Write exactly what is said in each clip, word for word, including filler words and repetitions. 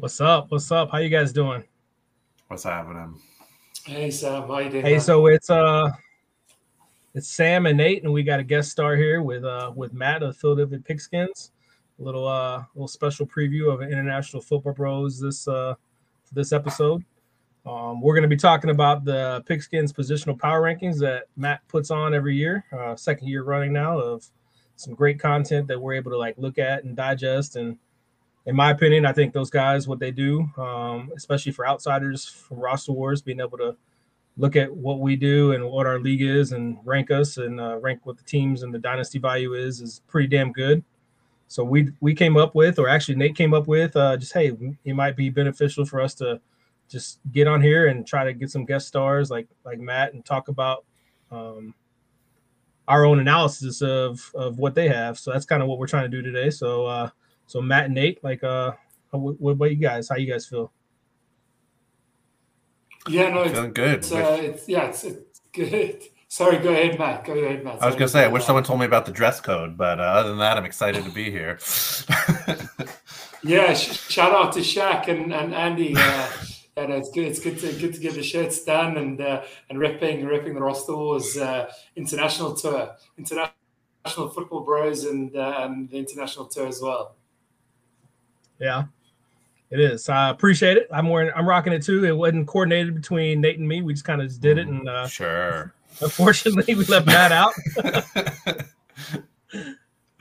What's up? What's up? How you guys doing? What's happening? Hey, Sam. How you doing? Hey, so it's uh, it's Sam and Nate, and we got a guest star here with uh with Matt of Philadelphia Pigskins. A little uh little special preview of International Football Bros this uh this episode. Um, we're going to be talking about the Pigskins positional power rankings that Matt puts on every year, uh, second year running now, of some great content that we're able to like look at and digest. And in my opinion, I think those guys, what they do, um, especially for outsiders from Roster Wars, being able to look at what we do and what our league is and rank us and uh, rank what the teams and the dynasty value is, is pretty damn good. So we we came up with, or actually Nate came up with, uh, just, hey, it might be beneficial for us to just get on here and try to get some guest stars like like Matt and talk about um, our own analysis of of what they have. So that's kind of what we're trying to do today. So uh, so Matt and Nate, like, uh, what, what about you guys? How you guys feel? Yeah, no, it's feeling good. It's, uh, it's, yeah, it's, it's good. Sorry, go ahead, Matt. Go ahead, Matt. Sorry. I was gonna say, I wish someone told me about the dress code, but uh, other than that, I'm excited to be here. Yeah, sh- shout out to Shaq and and Andy. Uh, And it's good. It's good to good to give the shirts done and uh, and ripping ripping the Roster Wars uh, international tour, International Football Bros, and uh, and the international tour as well. Yeah, it is. I appreciate it. I'm wearing. I'm rocking it too. It wasn't coordinated between Nate and me. We just kind of just did it, and uh, sure. Unfortunately, we left Matt out.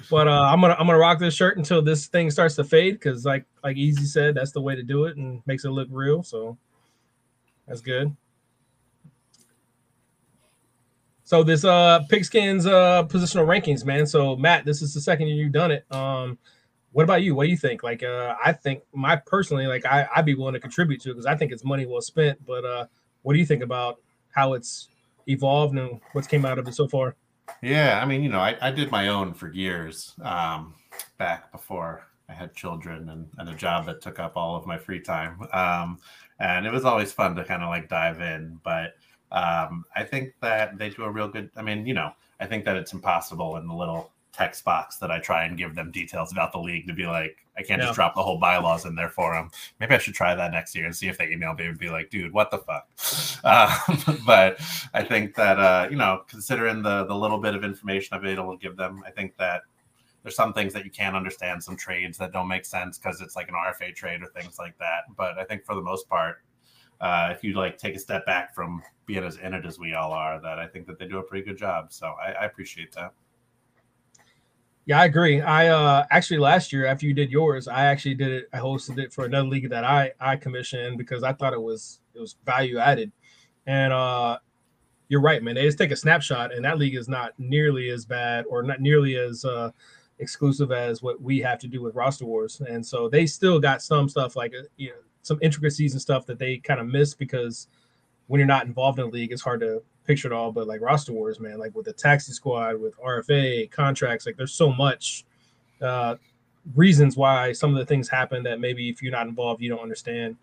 But uh, I'm gonna I'm gonna rock this shirt until this thing starts to fade, because like like Easy said, that's the way to do it and makes it look real. So that's good. So this uh Pigskins uh positional rankings, man. So Matt, this is the second year you've done it. Um, what about you? What do you think? Like uh, I think my personally, like I I'd be willing to contribute to it because I think it's money well spent. But uh, what do you think about how it's evolved and what's came out of it so far? Yeah, I mean, you know, I, I did my own for years um, back before I had children and, and a job that took up all of my free time. Um, and it was always fun to kind of like dive in. But um, I think that they do a real good, I mean, you know, I think that it's impossible in the little text box that I try and give them details about the league to be like, I can't yeah. just drop the whole bylaws in there for them. Maybe I should try that next year and see if they email me and be like, dude, what the fuck? Um, but I think that, uh, you know, considering the the little bit of information I've been able to give them, I think that there's some things that you can't understand, some trades that don't make sense because it's like an R F A trade or things like that. But I think for the most part, uh, if you like take a step back from being as in it as we all are, that I think that they do a pretty good job. So I, I appreciate that. Yeah, I agree. I uh, actually last year after you did yours, I actually did it. I hosted it for another league that I, I commissioned because I thought it was it was value added. And uh, you're right, man. They just take a snapshot, and that league is not nearly as bad or not nearly as uh, exclusive as what we have to do with Roster Wars. And so they still got some stuff like you know some intricacies and stuff that they kind of miss because when you're not involved in the league, it's hard to picture it all, but like Roster Wars, man, like with the taxi squad, with R F A contracts, like there's so much uh, reasons why some of the things happen that maybe if you're not involved, you don't understand.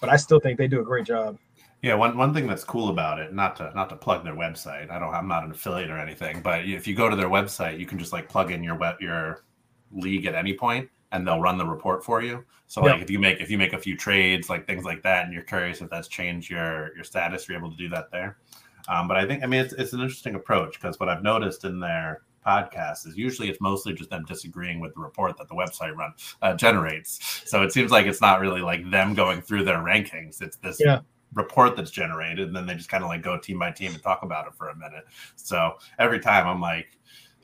But I still think they do a great job. Yeah, one one thing that's cool about it, not to not to plug their website. I don't, I'm not an affiliate or anything, but if you go to their website, you can just like plug in your web, your league at any point, and they'll run the report for you. So like yep. if you make if you make a few trades, like things like that, and you're curious if that's changed your your status, you're able to do that there. Um, but I think, I mean, it's, it's an interesting approach because what I've noticed in their podcast is usually it's mostly just them disagreeing with the report that the website run uh, generates. So it seems like it's not really like them going through their rankings. It's this yeah. report that's generated, and then they just kind of like go team by team and talk about it for a minute. So every time I'm like,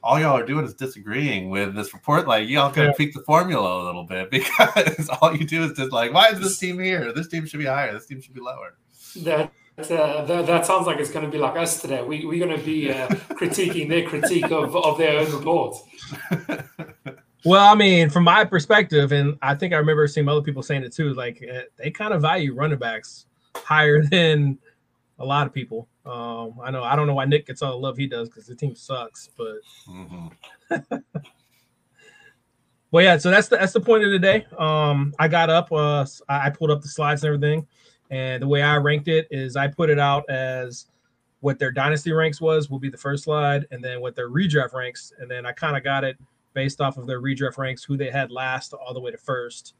all y'all are doing is disagreeing with this report. Like y'all could yeah. tweak the formula a little bit because all you do is just like, why is this team here? This team should be higher. This team should be lower. Yeah. Uh, that, that sounds like it's going to be like us today. We, we're going to be uh, critiquing their critique of, of their own report. Well, I mean, from my perspective, and I think I remember seeing other people saying it too, like uh, they kind of value running backs higher than a lot of people. Um, I know. I don't know why Nick gets all the love he does because the team sucks. But mm-hmm. Well, yeah, so that's the, that's the point of the day. Um, I got up. Uh, I pulled up the slides and everything. And the way I ranked it is I put it out as what their dynasty ranks was will be the first slide, and then what their redraft ranks. And then I kind of got it based off of their redraft ranks, who they had last all the way to first.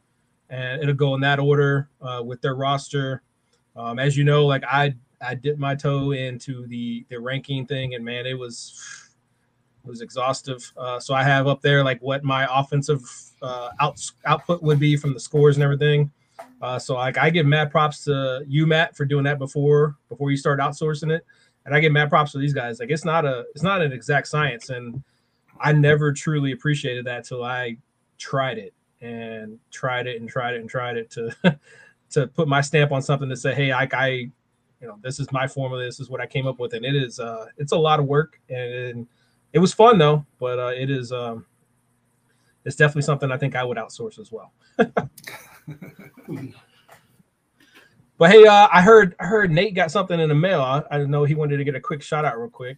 and it'll go in that order uh, with their roster. Um, as you know, like I I dipped my toe into the the ranking thing, and man, it was it was exhaustive. Uh, so I have up there like what my offensive uh, out, output would be from the scores and everything. Uh, so like I give mad props to you, Matt, for doing that before before you start outsourcing it, and I give mad props to these guys. Like it's not a it's not an exact science, and I never truly appreciated that till I tried it and tried it and tried it and tried it to to put my stamp on something to say, hey, I, I, you know, this is my formula. This is what I came up with, and it is uh, it's a lot of work, and, and it was fun though. But uh, it is um, it's definitely something I think I would outsource as well. But hey, uh, I heard I heard Nate got something in the mail. I, I know he wanted to get a quick shout out real quick.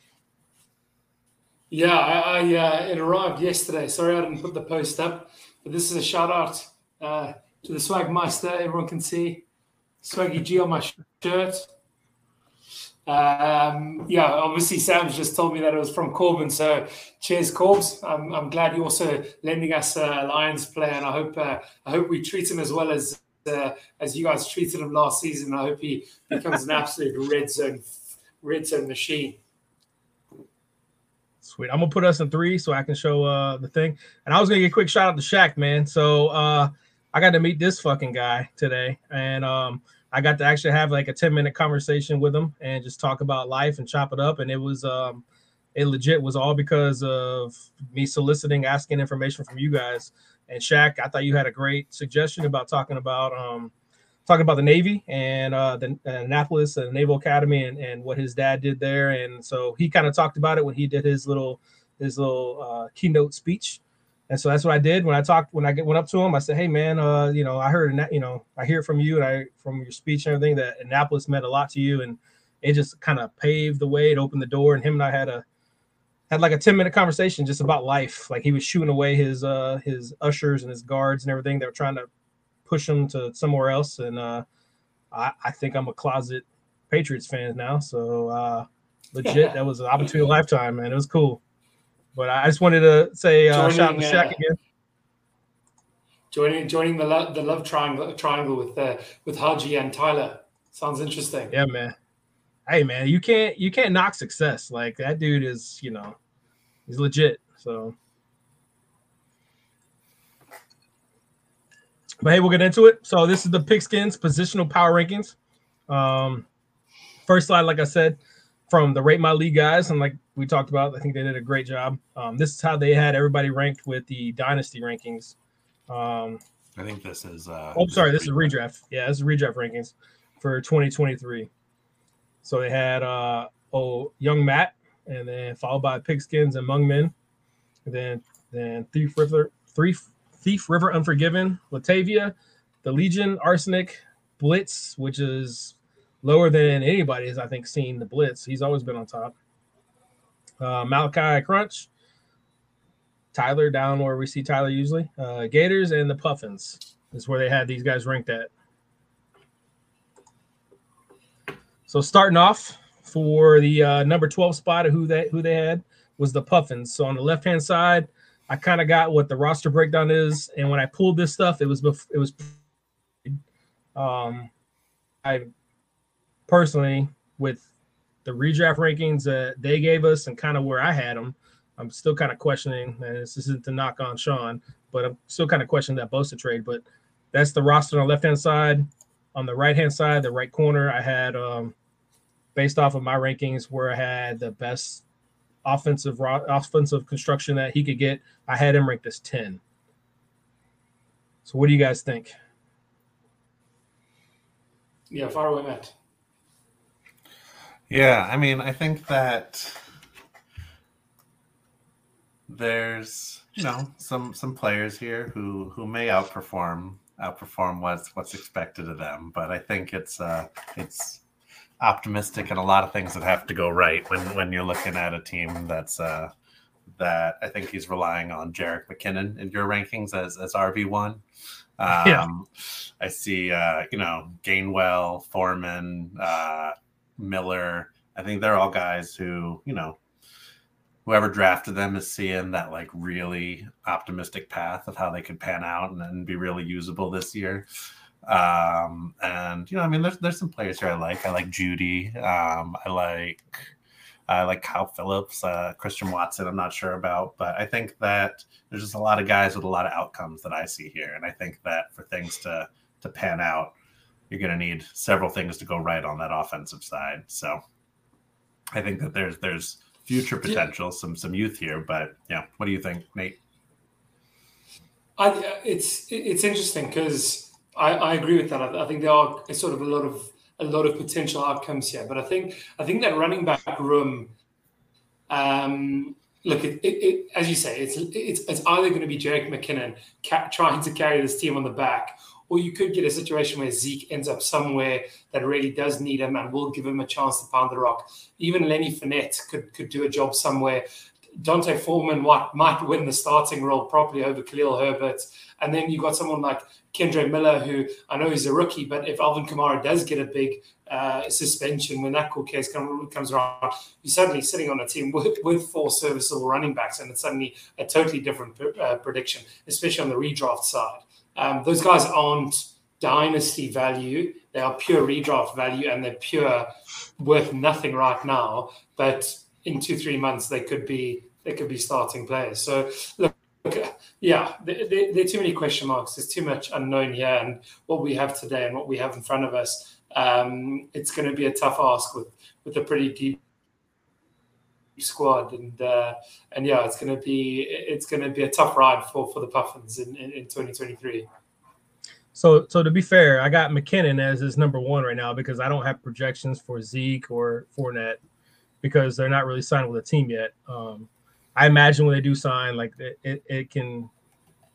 Yeah, I, I, uh, it arrived yesterday. Sorry I didn't put the post up, but this is a shout out uh, to the Swagmeister. Everyone can see Swaggy G on my shirt. Um, yeah, obviously Sam's just told me that it was from Corbin, so cheers, Corbs. I'm, I'm glad you're also lending us a Lions player, and I hope uh, I hope we treat him as well as uh, as you guys treated him last season. I hope he becomes an absolute red zone red zone machine. Sweet. I'm going to put us in three so I can show uh, the thing. And I was going to get a quick shout out to Shaq, man. So uh, I got to meet this fucking guy today. And um, I got to actually have like a ten minute conversation with him and just talk about life and chop it up. And it was, um, it legit was all because of me soliciting, asking information from you guys. And Shaq, I thought you had a great suggestion about talking about, um, talking about the Navy and uh, the uh, Annapolis and Naval Academy and, and what his dad did there. And so he kind of talked about it when he did his little his little uh, keynote speech. And so that's what I did when I talked when I went up to him. I said, "Hey man, uh, you know, I heard you know I hear from you and I from your speech and everything that Annapolis meant a lot to you, and it just kind of paved the way. It opened the door." And him and I had a had like a ten minute conversation just about life. Like he was shooing away his uh, his ushers and his guards and everything. They were trying to push them to somewhere else, and uh, I, I think I'm a closet Patriots fan now. So uh, legit, yeah. That was an opportunity of a lifetime, man. It was cool. But I just wanted to say uh, joining, shout out to Shaq uh, again. Joining joining the love, the love triangle triangle with uh, with Haji and Tyler sounds interesting. Yeah, man. Hey, man, you can't you can't knock success. Like that dude is, you know, he's legit. So. But hey, we'll get into it. So this is the Pigskins positional power rankings. Um, first slide, like I said, from the Rate My League guys, and like we talked about, I think they did a great job. Um, this is how they had everybody ranked with the dynasty rankings. Um, I think this is. Uh, oh, sorry, this is redraft. Yeah, this is redraft rankings for twenty twenty-three. So they had uh, oh Young Matt, and then followed by Pigskins and Mung Men, and then then Thief River three. Thief River Unforgiven, Latavia, The Legion, Arsenic, Blitz, which is lower than anybody has, I think, seen the Blitz. He's always been on top. Uh, Malachi Crunch, Tyler down where we see Tyler usually. Uh, Gators and the Puffins is where they had these guys ranked at. So starting off for the uh, number twelve spot of who they who they had was the Puffins. So on the left hand side, I kind of got what the roster breakdown is, and when I pulled this stuff, it was bef- it was. Um, I personally, with the redraft rankings that they gave us and kind of where I had them, I'm still kind of questioning. And this isn't to knock on Sean, but I'm still kind of questioning that Bosa trade. But that's the roster on the left hand side. On the right hand side, the right corner, I had um, based off of my rankings where I had the best offensive offensive construction that he could get. I had him ranked as ten. So what do you guys think? Yeah, far away, Matt. Yeah, I mean, I think that there's, you know, some some players here who who may outperform outperform what's what's expected of them, but I think it's uh it's optimistic and a lot of things that have to go right when, when you're looking at a team that's uh, that I think he's relying on Jerick McKinnon in your rankings as as R B one. Um, yeah. I see, uh, you know, Gainwell, Foreman, uh, Miller. I think they're all guys who, you know, whoever drafted them is seeing that like really optimistic path of how they could pan out and, and be really usable this year. Um, and you know, I mean, there's there's some players here I like. I like Judy. Um, I like I like Kyle Phillips, uh, Christian Watson. I'm not sure about, but I think that there's just a lot of guys with a lot of outcomes that I see here, and I think that for things to to pan out, you're going to need several things to go right on that offensive side. So I think that there's there's future potential, yeah. some some youth here, but yeah. What do you think, Nate? I it's it's interesting because I, I agree with that. I, I think there are sort of a lot of a lot of potential outcomes here, but I think I think that running back room, um, look, it, it, it, as you say, it's it's it's either going to be Jerick McKinnon ca- trying to carry this team on the back, or you could get a situation where Zeke ends up somewhere that really does need him and will give him a chance to pound the rock. Even Lenny Fournette could could do a job somewhere. Dante Foreman might win the starting role properly over Khalil Herbert. And then you've got someone like Kendre Miller, who I know is a rookie, but if Alvin Kamara does get a big uh, suspension, when that court case come, comes around, you're suddenly sitting on a team with, with four serviceable running backs, and it's suddenly a totally different uh, prediction, especially on the redraft side. Um, those guys aren't dynasty value. They are pure redraft value, and they're pure worth nothing right now. But in two, three months, they could be they could be starting players. So, look, yeah, there, there, there are too many question marks. There's too much unknown here, and what we have today and what we have in front of us, um, it's going to be a tough ask with, with a pretty deep squad, and uh, and yeah, it's going to be it's going to be a tough ride for, for the Puffins in, in, in twenty twenty-three. So, so to be fair, I got McKinnon as his number one right now because I don't have projections for Zeke or Fournette, because they're not really signed with a team yet. Um, I imagine when they do sign, like it, it, it can,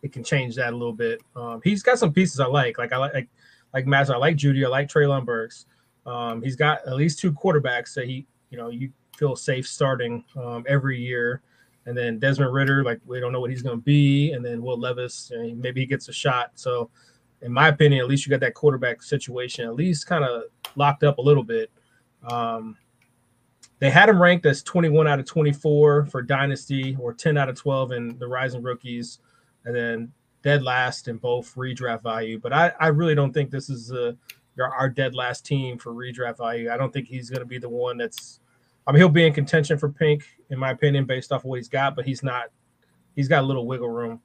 it can change that a little bit. Um, he's got some pieces I like, like I like, like, like Master. I like Judy. I like Treylon Burks. Um, he's got at least two quarterbacks that he, you know, you feel safe starting um, every year. And then Desmond Ridder, like we don't know what he's going to be. And then Will Levis, you know, maybe he gets a shot. So, in my opinion, at least you got that quarterback situation at least kind of locked up a little bit. Um, They had him ranked as twenty-one out of twenty-four for Dynasty, or ten out of twelve in the Rising Rookies, and then dead last in both redraft value. But I, I really don't think this is a, our dead last team for redraft value. I don't think he's going to be the one that's – I mean, he'll be in contention for pink, in my opinion, based off of what he's got, but he's not – he's got a little wiggle room.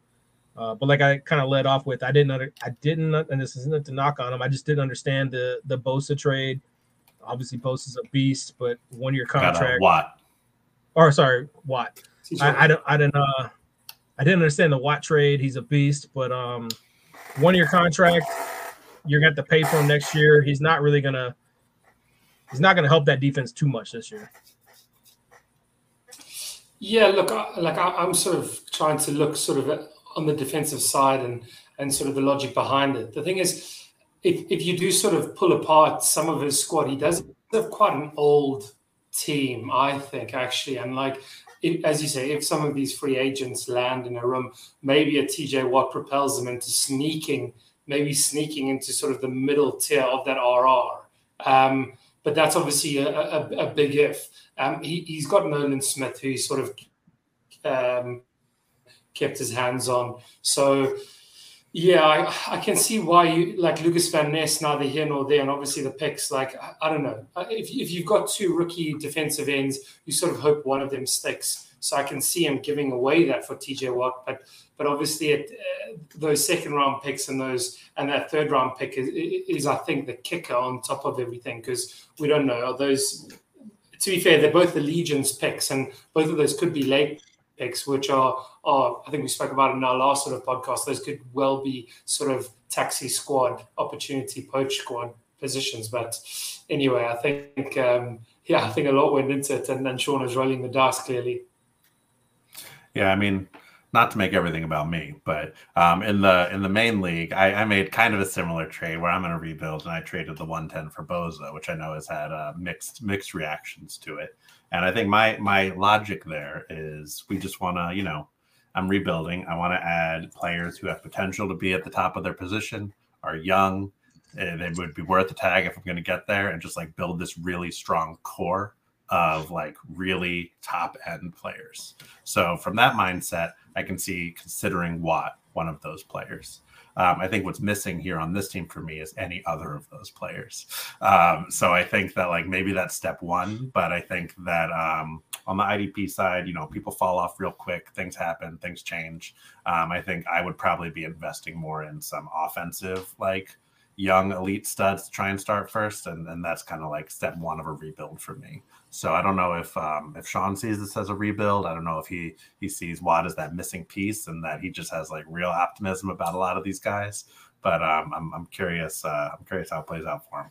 Uh, but like I kind of led off with, I didn't under, – I didn't – and this isn't to knock on him. I just didn't understand the the Bosa trade. Obviously, Bosa's a beast, but one-year contract. Watt, or sorry, Watt. I, I don't, I didn't, uh, I didn't understand the Watt trade. He's a beast, but um, one-year contract. You're gonna have to pay for him next year. He's not really gonna, he's not gonna help that defense too much this year. Yeah, look, I, like I, I'm sort of trying to look sort of on the defensive side and and sort of the logic behind it. The thing is, If if you do sort of pull apart some of his squad, he does have quite an old team, I think, actually. And like, it, as you say, if some of these free agents land in a room, maybe a T J Watt propels them into sneaking, maybe sneaking into sort of the middle tier of that R R. Um, but that's obviously a, a, a big if. Um, he, he's got Nolan Smith, who he sort of um, kept his hands on. So... Yeah, I, I can see why you like Lucas Van Ness, neither here nor there, and obviously the picks. Like, I, I don't know. If, if you've got two rookie defensive ends, you sort of hope one of them sticks. So I can see him giving away that for T J Watt, but but obviously it, uh, those second round picks and those and that third round pick is, is I think the kicker on top of everything, because we don't know, are those. To be fair, they're both the Legion's picks, and both of those could be late picks, which are, are, I think we spoke about in our last sort of podcast, those could well be sort of taxi squad, opportunity poach squad positions. But anyway, I think, um, yeah, I think a lot went into it, and then Sean is rolling the dice, clearly. Yeah, I mean, not to make everything about me, but um, in the in the main league, I, I made kind of a similar trade where I'm in a rebuild, and I traded the one ten for Bosa, which I know has had uh, mixed mixed reactions to it. And I think my my logic there is we just want to, you know, I'm rebuilding. I want to add players who have potential to be at the top of their position, are young, and they would be worth a tag if I'm going to get there, and just like build this really strong core of like really top end players. So from that mindset, I can see considering Watt one of those players. Um, I think what's missing here on this team for me is any other of those players. Um, so I think that like maybe that's step one, but I think that um, on the I D P side, you know, people fall off real quick. Things happen, things change. Um, I think I would probably be investing more in some offensive, like young elite studs to try and start first. And then that's kind of like step one of a rebuild for me. So I don't know if um, if Sean sees this as a rebuild. I don't know if he he sees Watt as that missing piece and that he just has like real optimism about a lot of these guys. But um, I'm I'm curious uh, I'm curious how it plays out for him.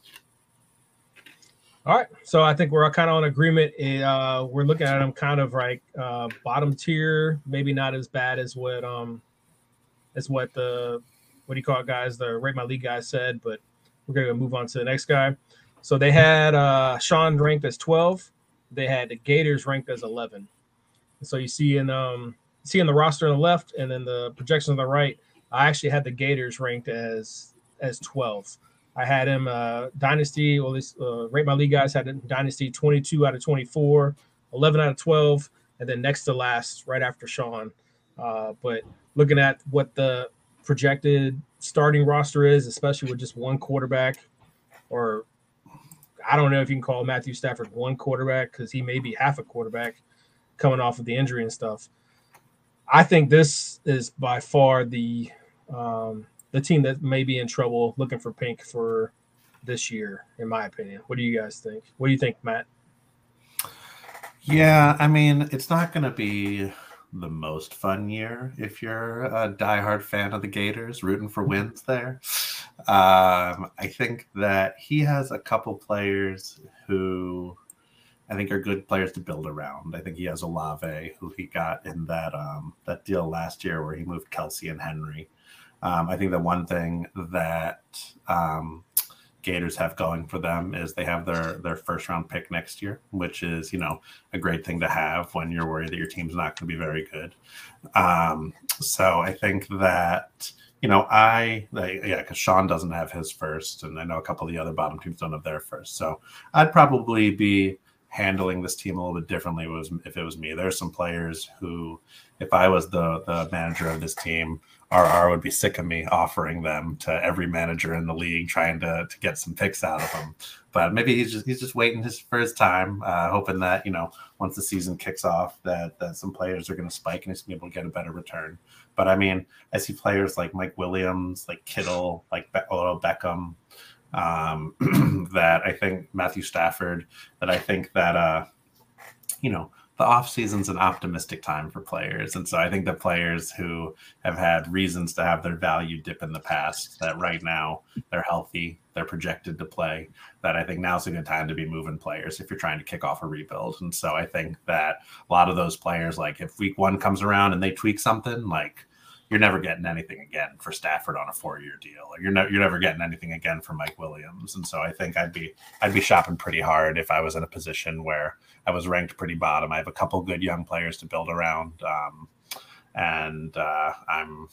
All right, so I think we're kind of on agreement. Uh, we're looking at him kind of like uh, bottom tier, maybe not as bad as what um as what the what do you call it guys the Rate My League guys said. But we're gonna move on to the next guy. So they had uh, Sean ranked as twelve. They had the Gators ranked as eleven. And so you see in um, see in the roster on the left and then the projection on the right, I actually had the Gators ranked as as twelve. I had him uh, Dynasty, or at least uh, Rate My League guys had him Dynasty twenty-two out of twenty-four, eleven out of twelve, and then next to last right after Sean. Uh, but looking at what the projected starting roster is, especially with just one quarterback, or I don't know if you can call Matthew Stafford one quarterback because he may be half a quarterback coming off of the injury and stuff. I think this is by far the um, the team that may be in trouble looking for pink for this year, in my opinion. What do you guys think? What do you think, Matt? Yeah, I mean, it's not going to be the most fun year if you're a diehard fan of the Gators, rooting for wins there. Um, I think that he has a couple players who I think are good players to build around. I think he has Olave, who he got in that um, that deal last year where he moved Kelsey and Henry. Um, I think the one thing that um, Gators have going for them is they have their their first round pick next year, which is, you know, a great thing to have when you're worried that your team's not going to be very good. Um, so I think that, you know, I like, yeah, because Sean doesn't have his first, and I know a couple of the other bottom teams don't have their first. So I'd probably be handling this team a little bit differently if it was me. There's some players who, if I was the the manager of this team, R R would be sick of me offering them to every manager in the league, trying to to get some picks out of them. But maybe he's just he's just waiting his, for his time, uh, hoping that, you know, once the season kicks off, that that some players are going to spike and he's going to be able to get a better return. But I mean, I see players like Mike Williams, like Kittle, like Be- Odell Beckham. Um, that I think Matthew Stafford, that I think that, uh, you know, the offseason's an optimistic time for players. And so I think the players who have had reasons to have their value dip in the past, that right now they're healthy, they're projected to play, that I think now's a good time to be moving players if you're trying to kick off a rebuild. And so I think that a lot of those players, like if week one comes around and they tweak something, like, you're never getting anything again for Stafford on a four-year deal. Or you're, no, you're never getting anything again for Mike Williams. And so I think I'd be I'd be shopping pretty hard if I was in a position where I was ranked pretty bottom. I have a couple good young players to build around, um, and uh, I'm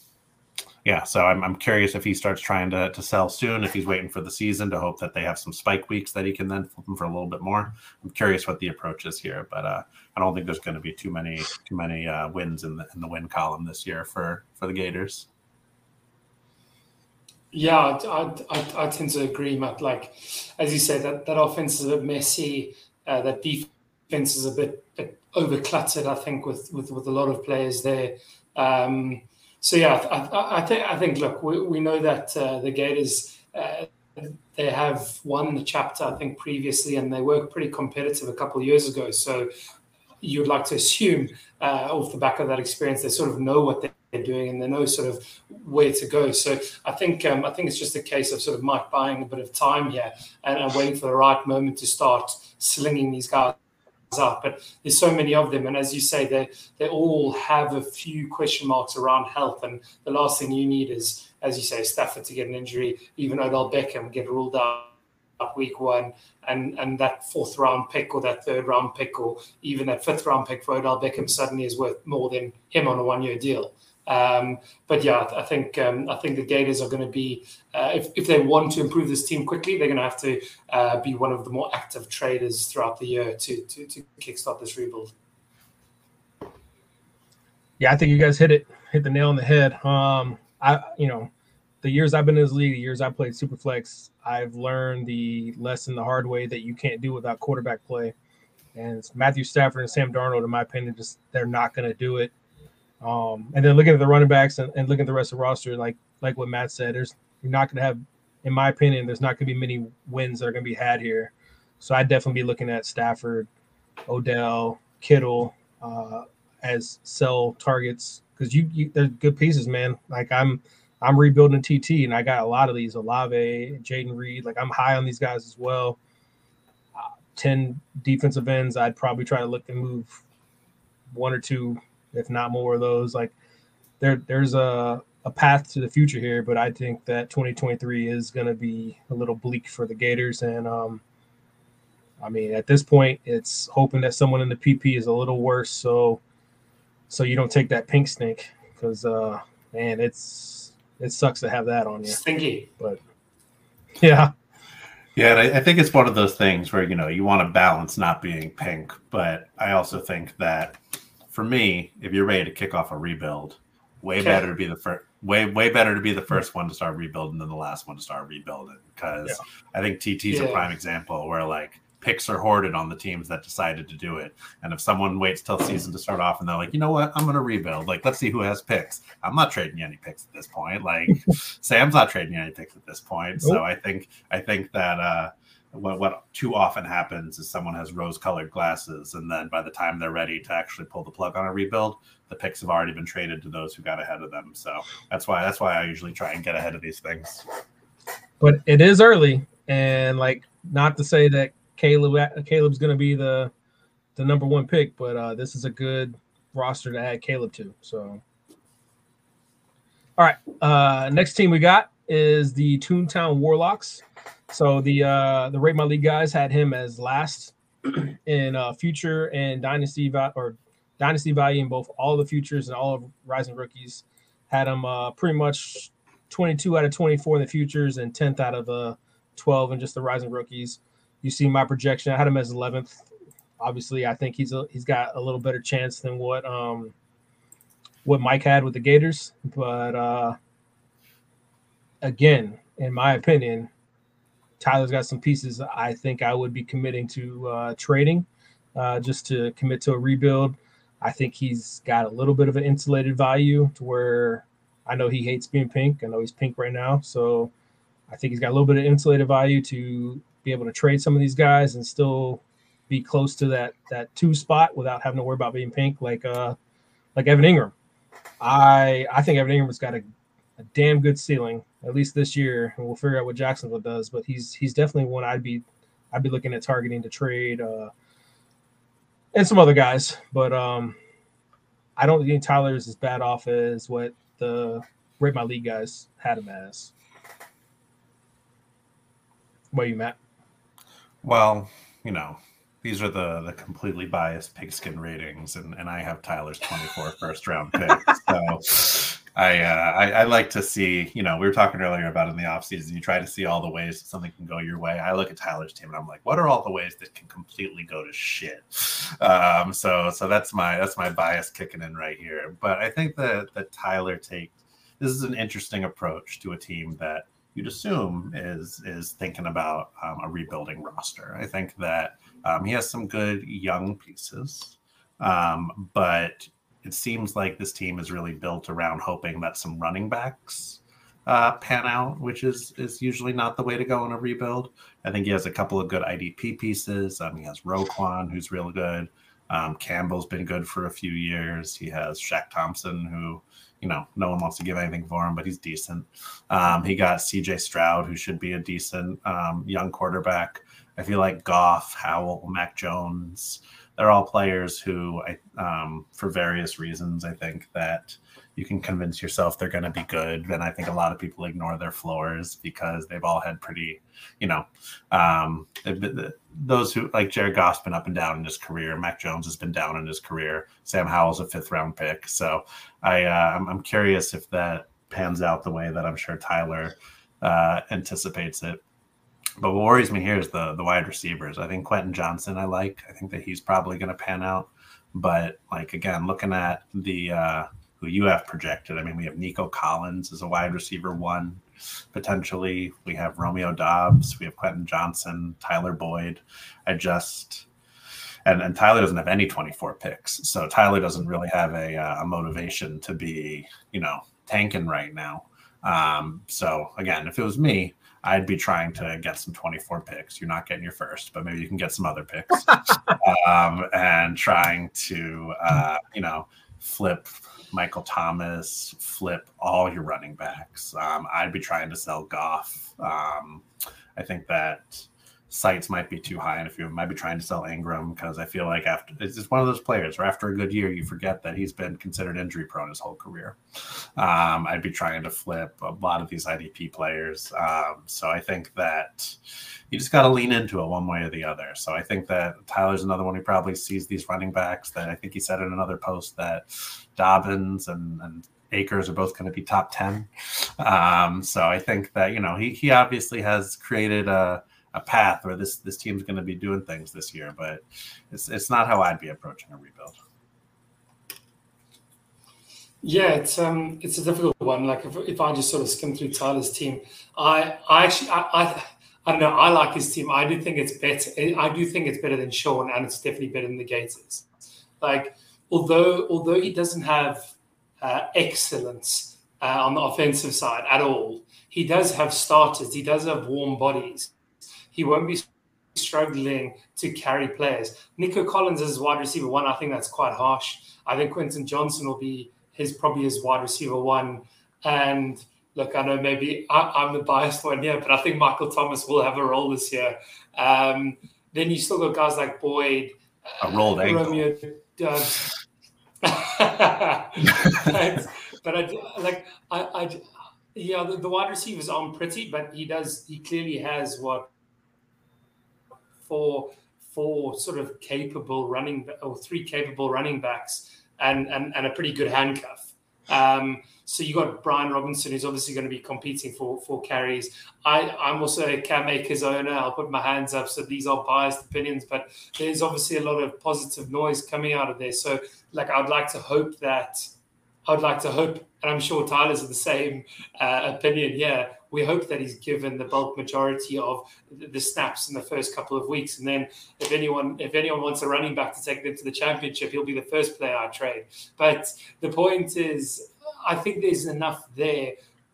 yeah. So I'm I'm curious if he starts trying to to sell soon. If he's waiting for the season to hope that they have some spike weeks that he can then flip them for a little bit more. I'm curious what the approach is here, but uh, I don't think there's going to be too many too many uh, wins in the in the win column this year for. For the Gators. Yeah, I, I, I tend to agree, Matt. Like, as you say, that, that offense is a bit messy. Uh, that defense is a bit, bit over-cluttered, I think, with, with, with a lot of players there. Um, so, yeah, I, I, I, think, I think, look, we, we know that uh, the Gators, uh, they have won the chapter, I think, previously, and they were pretty competitive a couple of years ago. So you'd like to assume, uh, off the back of that experience, they sort of know what they they're doing and they know sort of where to go. So I think um, I think it's just a case of sort of Mike buying a bit of time here and, and waiting for the right moment to start slinging these guys up. But there's so many of them, and as you say, they they all have a few question marks around health. And the last thing you need is, as you say, Stafford to get an injury, even Odell Beckham get ruled out week one, and and that fourth round pick or that third round pick or even that fifth round pick for Odell Beckham suddenly is worth more than him on a one year deal. Um, but yeah, I think um, I think the Gators are going to be, uh, if, if they want to improve this team quickly, they're going to have to uh, be one of the more active traders throughout the year to to, to kickstart this rebuild. Yeah, I think you guys hit it, hit the nail on the head. Um, I, you know, the years I've been in this league, the years I played Superflex, I've learned the lesson the hard way that you can't do without quarterback play. And it's Matthew Stafford and Sam Darnold, in my opinion, just they're not going to do it. Um, and then looking at the running backs and, and looking at the rest of the roster, like like what Matt said, there's you're not going to have, in my opinion, there's not going to be many wins that are going to be had here. So I'd definitely be looking at Stafford, Odell, Kittle uh, as sell targets because you, you they're good pieces, man. Like I'm I'm rebuilding T T, and I got a lot of these Olave, Jaden Reed. Like I'm high on these guys as well. Uh, Ten defensive ends, I'd probably try to look and move one or two, if not more of those. Like there, there's a, a path to the future here, but I think that twenty twenty-three is going to be a little bleak for the Gators. And um, I mean, at this point, it's hoping that someone in the P P is a little worse. So, so you don't take that pink stink because uh, man, it's, it sucks to have that on you. Stinky. But yeah. Yeah. And I, I think it's one of those things where, you know, you want to balance not being pink, but I also think that, for me, if you're ready to kick off a rebuild, way okay. better to be the first, way way better to be the first one to start rebuilding than the last one to start rebuilding. Because yeah. I think T T's yeah. a prime example where like picks are hoarded on the teams that decided to do it. And if someone waits till season to start off and they're like, you know what, I'm gonna rebuild. Like, let's see who has picks. I'm not trading any picks at this point. Like, Sam's not trading any picks at this point. Nope. So I think I think that. uh What, what too often happens is someone has rose-colored glasses, and then by the time they're ready to actually pull the plug on a rebuild, the picks have already been traded to those who got ahead of them. So that's why that's why I usually try and get ahead of these things. But it is early, and like not to say that Caleb Caleb's going to be the the number one pick, but uh, this is a good roster to add Caleb to. So, all right, uh, next team we got is the Toontown Warlocks. So the uh, the Rate My League guys had him as last in uh, future and dynasty va- or dynasty value in both all the futures and all of rising rookies. Had him uh, pretty much twenty-two out of twenty-four in the futures and tenth out of the uh, twelve in just the rising rookies. You see my projection. I had him as eleventh. Obviously, I think he's a, he's got a little better chance than what um what Mike had with the Gators. But uh, again, in my opinion, Tyler's got some pieces I think I would be committing to uh, trading uh, just to commit to a rebuild. I think he's got a little bit of an insulated value to where I know he hates being pink. I know he's pink right now. So I think he's got a little bit of insulated value to be able to trade some of these guys and still be close to that that two spot without having to worry about being pink like uh, like Evan Ingram. I I think Evan Ingram's got a, a damn good ceiling, at least this year, and we'll figure out what Jacksonville does. But he's he's definitely one I'd be I'd be looking at targeting to trade uh, and some other guys. But um, I don't think Tyler is as bad off as what the Rate My League guys had him as. What are you, Matt? Well, you know, these are the, the completely biased pigskin ratings, and, and I have Tyler's twenty-four first-round pick. So I, uh, I I like to see, you know, we were talking earlier about in the offseason, you try to see all the ways that something can go your way. I look at Tyler's team and I'm like, what are all the ways that can completely go to shit? Um, so so that's my that's my bias kicking in right here. But I think that that Tyler take this is an interesting approach to a team that you'd assume is is thinking about um, a rebuilding roster. I think that um, he has some good young pieces, um, but it seems like this team is really built around hoping that some running backs uh, pan out, which is is usually not the way to go in a rebuild. I think he has a couple of good I D P pieces. Um, he has Roquan, who's real good. Um, Campbell's been good for a few years. He has Shaq Thompson, who, you know, no one wants to give anything for him, but he's decent. Um, he got C J Stroud, who should be a decent um, young quarterback. I feel like Goff, Howell, Mac Jones, they're all players who, I, um, for various reasons, I think that you can convince yourself they're going to be good. Then I think a lot of people ignore their floors because they've all had pretty, you know, um, those who like Jared Goff's been up and down in his career. Mac Jones has been down in his career. Sam Howell's a fifth round pick. So I, uh, I'm, I'm curious if that pans out the way that I'm sure Tyler uh, anticipates it. But what worries me here is the the wide receivers. I think Quentin Johnson I like. I think that he's probably going to pan out. But, like, again, looking at the uh, who you have projected, I mean, we have Nico Collins as a wide receiver one, potentially. We have Romeo Dobbs. We have Quentin Johnson, Tyler Boyd. I just and, – and Tyler doesn't have any twenty-four picks. So Tyler doesn't really have a, a motivation to be, you know, tanking right now. Um, so, again, if it was me – I'd be trying to get some twenty-four picks. You're not getting your first, but maybe you can get some other picks. um, and trying to, uh, you know, flip Michael Thomas, flip all your running backs. Um, I'd be trying to sell Goff. Um, I think that sites might be too high, and if you might be trying to sell Ingram, because I feel like after it's just one of those players where after a good year you forget that he's been considered injury prone his whole career. um I'd be trying to flip a lot of these I D P players, um so I think that you just got to lean into it one way or the other. So I think that Tyler's another one who probably sees these running backs that I think he said in another post that Dobbins and and Akers are both going to be top ten. Um so I think that, you know, he he obviously has created a a path where this this team's going to be doing things this year, but it's it's not how I'd be approaching a rebuild. Yeah, it's um it's a difficult one. Like if, if I just sort of skim through Tyler's team, I I actually I, I I don't know I like his team. I do think it's better. I do think it's better than Sean, and it's definitely better than the Gators. Like although although he doesn't have uh, excellence uh, on the offensive side at all, he does have starters. He does have warm bodies. He won't be struggling to carry players. Nico Collins is wide receiver one. I think that's quite harsh. I think Quentin Johnson will be his probably his wide receiver one. And look, I know maybe I, I'm the biased one here, but I think Michael Thomas will have a role this year. Um, then you still got guys like Boyd, a rolled ankle. Romeo, uh, but, but I like I, I yeah the, the wide receivers aren't pretty, but he does he clearly has what. Four, four sort of capable running or three capable running backs and and, and a pretty good handcuff. Um, so you got Brian Robinson, who's obviously going to be competing for for carries. I, I'm also a Cam Akers owner. I'll put my hands up. So these are biased opinions, but there's obviously a lot of positive noise coming out of there. So like I'd like to hope that I'd like to hope, and I'm sure Tyler's of the same uh, opinion here. We hope that he's given the bulk majority of the snaps in the first couple of weeks. And then if anyone if anyone wants a running back to take them to the championship, he'll be the first player I trade. But the point is, I think there's enough there.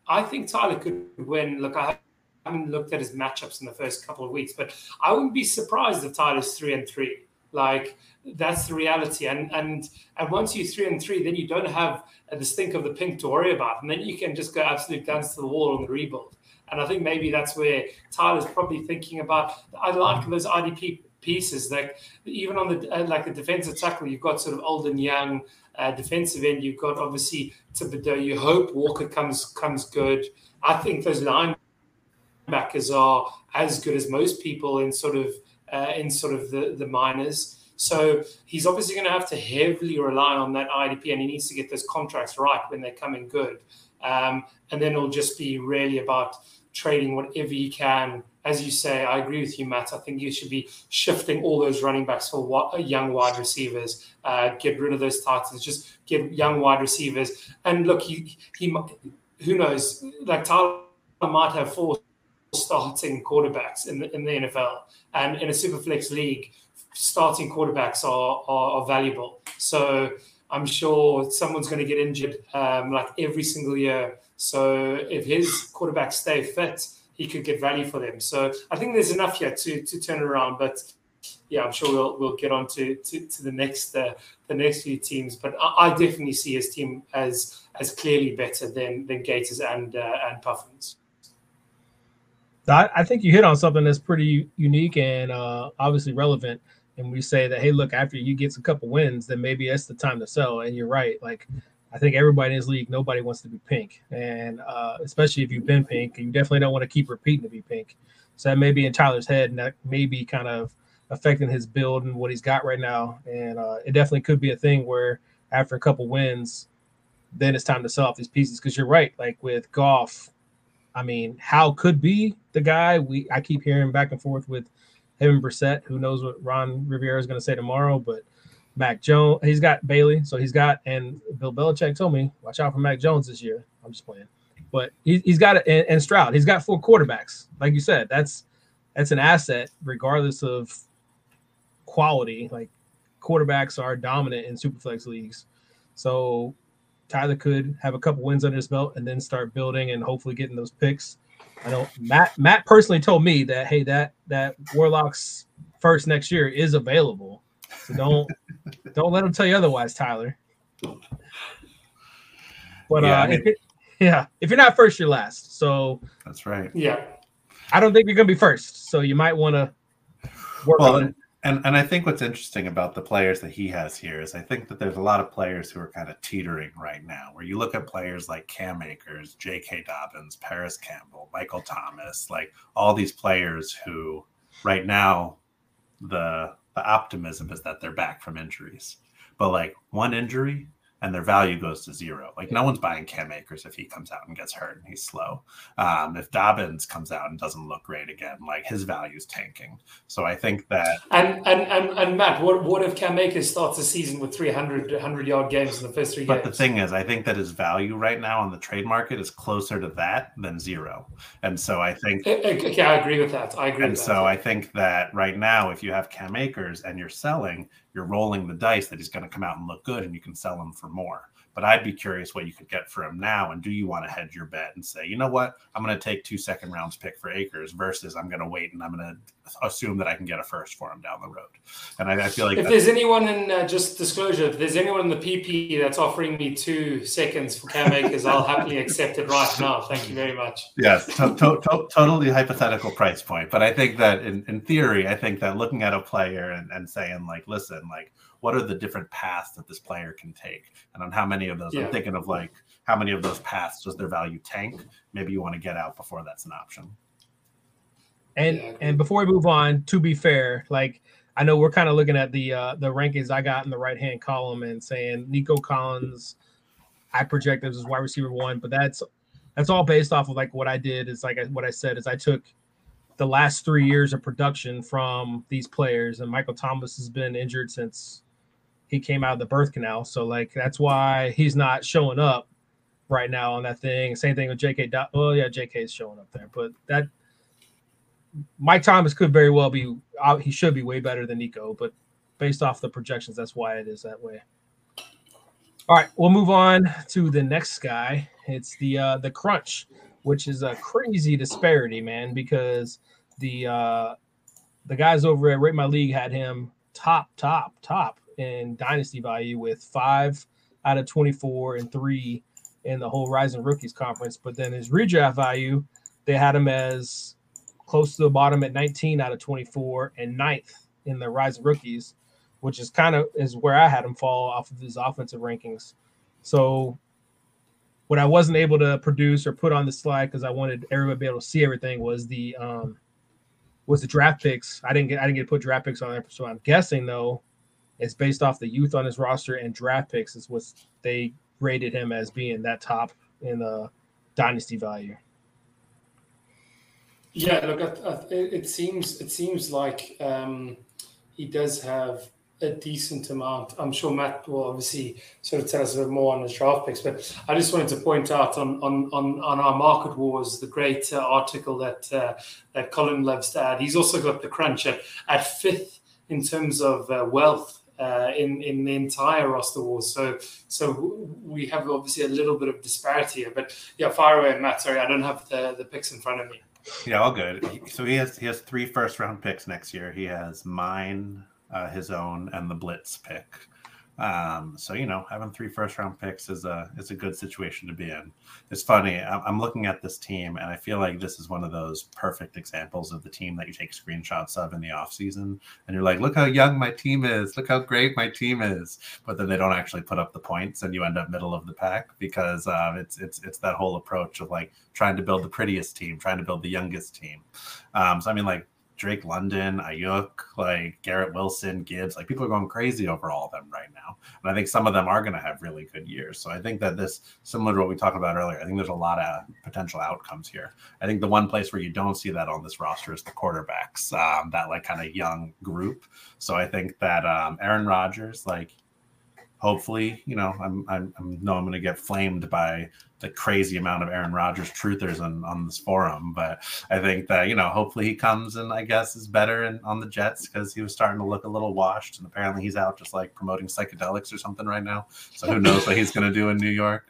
I think Tyler could win. Look, I haven't looked at his matchups in the first couple of weeks, but I wouldn't be surprised if Tyler's three and three. Like, that's the reality. And and and once you're three and three, then you don't have the stink of the pink to worry about. And then you can just go absolute guns to the wall on the rebuild. And I think maybe that's where Tyler's probably thinking about. I like those I D P pieces. Like, even on the uh, like the defensive tackle, you've got sort of old and young uh, defensive end. You've got, obviously, Thibodeau. You hope Walker comes comes good. I think those linebackers are as good as most people in sort of, Uh, in sort of the, the minors. So he's obviously going to have to heavily rely on that I D P, and he needs to get those contracts right when they're coming good. Um, and then it'll just be really about trading whatever you can. As you say, I agree with you, Matt. I think you should be shifting all those running backs for wa- young wide receivers. Uh, get rid of those tight ends. Just get young wide receivers. And look, he, he who knows? Like, Tyler might have four starting quarterbacks in the, in the N F L, and in a Superflex league, starting quarterbacks are, are, are valuable. So I'm sure someone's going to get injured um, like every single year. So if his quarterbacks stay fit, he could get value for them. So I think there's enough here to to turn around. But yeah, I'm sure we'll we'll get on to to, to the next uh, the next few teams. But I, I definitely see his team as as clearly better than than Gators and uh, and Puffins. I think you hit on something that's pretty unique and uh, obviously relevant. And we say that, hey, look, after you get a couple wins, then maybe that's the time to sell. And you're right. Like, I think everybody in this league, nobody wants to be pink. And uh, especially if you've been pink, you definitely don't want to keep repeating to be pink. So that may be in Tyler's head, and that may be kind of affecting his build and what he's got right now. And uh, it definitely could be a thing where after a couple wins, then it's time to sell off these pieces. Because you're right, like with Goff, I mean, Hal could be the guy. We I keep hearing back and forth with him and Brissett. Who knows what Ron Rivera is going to say tomorrow, but Mac Jones, he's got Bailey, so he's got, and Bill Belichick told me, watch out for Mac Jones this year. I'm just playing. But he, he's got, and, and Stroud, he's got four quarterbacks. Like you said, that's that's an asset regardless of quality. Like, quarterbacks are dominant in Superflex leagues. So Tyler could have a couple wins under his belt and then start building and hopefully getting those picks. I know Matt Matt personally told me that, hey, that that Warlocks first next year is available. So don't don't let them tell you otherwise, Tyler. But yeah, uh, I mean, if it, yeah, if you're not first, you're last. So that's right. Yeah, I don't think you're going to be first. So you might want to work well, on and, it. And and I think what's interesting about the players that he has here is I think that there's a lot of players who are kind of teetering right now. Where you look at players like Cam Akers, J K. Dobbins, Paris Campbell, Michael Thomas, like all these players who right now the the optimism is that they're back from injuries. But like one injury and their value goes to zero. Like no one's buying Cam Akers if he comes out and gets hurt and he's slow. Um, if Dobbins comes out and doesn't look great again, like his value's tanking. So I think that and and and, and Matt, what what if Cam Akers starts the season with three hundred, one hundred yard games in the first three but games? But the thing is, I think that his value right now on the trade market is closer to that than zero. And so I think okay, I agree with that. I agree. And with so that. I think that right now, if you have Cam Akers and you're selling, you're rolling the dice that he's going to come out and look good and you can sell him for more. But I'd be curious what you could get for him now. And do you want to hedge your bet and say, you know what, I'm going to take two second rounds pick for Akers versus I'm going to wait and I'm going to assume that I can get a first for him down the road. And I, I feel like if there's anyone in uh, just disclosure, if there's anyone in the P P that's offering me two seconds for Cam Akers, I'll happily accept it right now. Thank you very much. Yes, to- to- to- totally hypothetical price point. But I think that in, in theory, I think that looking at a player and, and saying like, listen, like, what are the different paths that this player can take? And on how many of those, yeah. I'm thinking of like, how many of those paths does their value tank? Maybe you want to get out before that's an option. And yeah. and before we move on, to be fair, like I know we're kind of looking at the uh, the rankings I got in the right-hand column and saying Nico Collins, I project as wide receiver one, but that's that's all based off of like what I did. It's like I, what I said is I took the last three years of production from these players, and Michael Thomas has been injured since – he came out of the birth canal. So like, that's why he's not showing up right now on that thing. Same thing with J K. Do- oh yeah. J K is showing up there, but that Mike Thomas could very well be out. He should be way better than Nico, but based off the projections, that's why it is that way. All right, we'll move on to the next guy. It's the, uh, the Crunch, which is a crazy disparity, man, because the, uh, the guys over at Rate My League had him top, top, top in dynasty value with five out of twenty-four and three in the whole Rising Rookies Conference. But then his redraft value, they had him as close to the bottom at nineteen out of twenty-four and ninth in the Rising Rookies, which is kind of is where I had him fall off of his offensive rankings. So what I wasn't able to produce or put on the slide because I wanted everybody to be able to see everything was the um, was the draft picks. I didn't get I didn't get to put draft picks on there. So I'm guessing though, it's based off the youth on his roster and draft picks is what they rated him as being that top in the dynasty value. Yeah, look, it seems it seems like um, he does have a decent amount. I'm sure Matt will obviously sort of tell us a bit more on his draft picks, but I just wanted to point out on on on, on our Market Wars, the great uh, article that uh, that Colin loves to add. He's also got the Crunch at, at fifth in terms of uh, wealth. Uh, in in the entire roster wars, so so we have obviously a little bit of disparity here. But yeah, fire away, Matt. Sorry, I don't have the, the picks in front of me. Yeah, all good. So he has he has three first round picks next year. He has mine, uh, his own, and the Blitz pick. Um, so, you know, having three first round picks is a, is a good situation to be in. It's funny. I'm looking at this team and I feel like this is one of those perfect examples of the team that you take screenshots of in the off season. And you're like, look how young my team is. Look how great my team is. But then they don't actually put up the points and you end up middle of the pack because, uh, it's, it's, it's that whole approach of like trying to build the prettiest team, trying to build the youngest team. Um, so I mean like, Drake London, Ayuk, like Garrett Wilson, Gibbs, like people are going crazy over all of them right now. And I think some of them are going to have really good years. So I think that this, similar to what we talked about earlier, I think there's a lot of potential outcomes here. I think the one place where you don't see that on this roster is the quarterbacks, um, that like kind of young group. So I think that um, Aaron Rodgers, like hopefully, you know, I'm, I'm, I know I'm going to get flamed by the crazy amount of Aaron Rodgers truthers on, on this forum. But I think that, you know, hopefully he comes and I guess is better in, on the Jets because he was starting to look a little washed. And apparently he's out just like promoting psychedelics or something right now. So who knows what he's going to do in New York.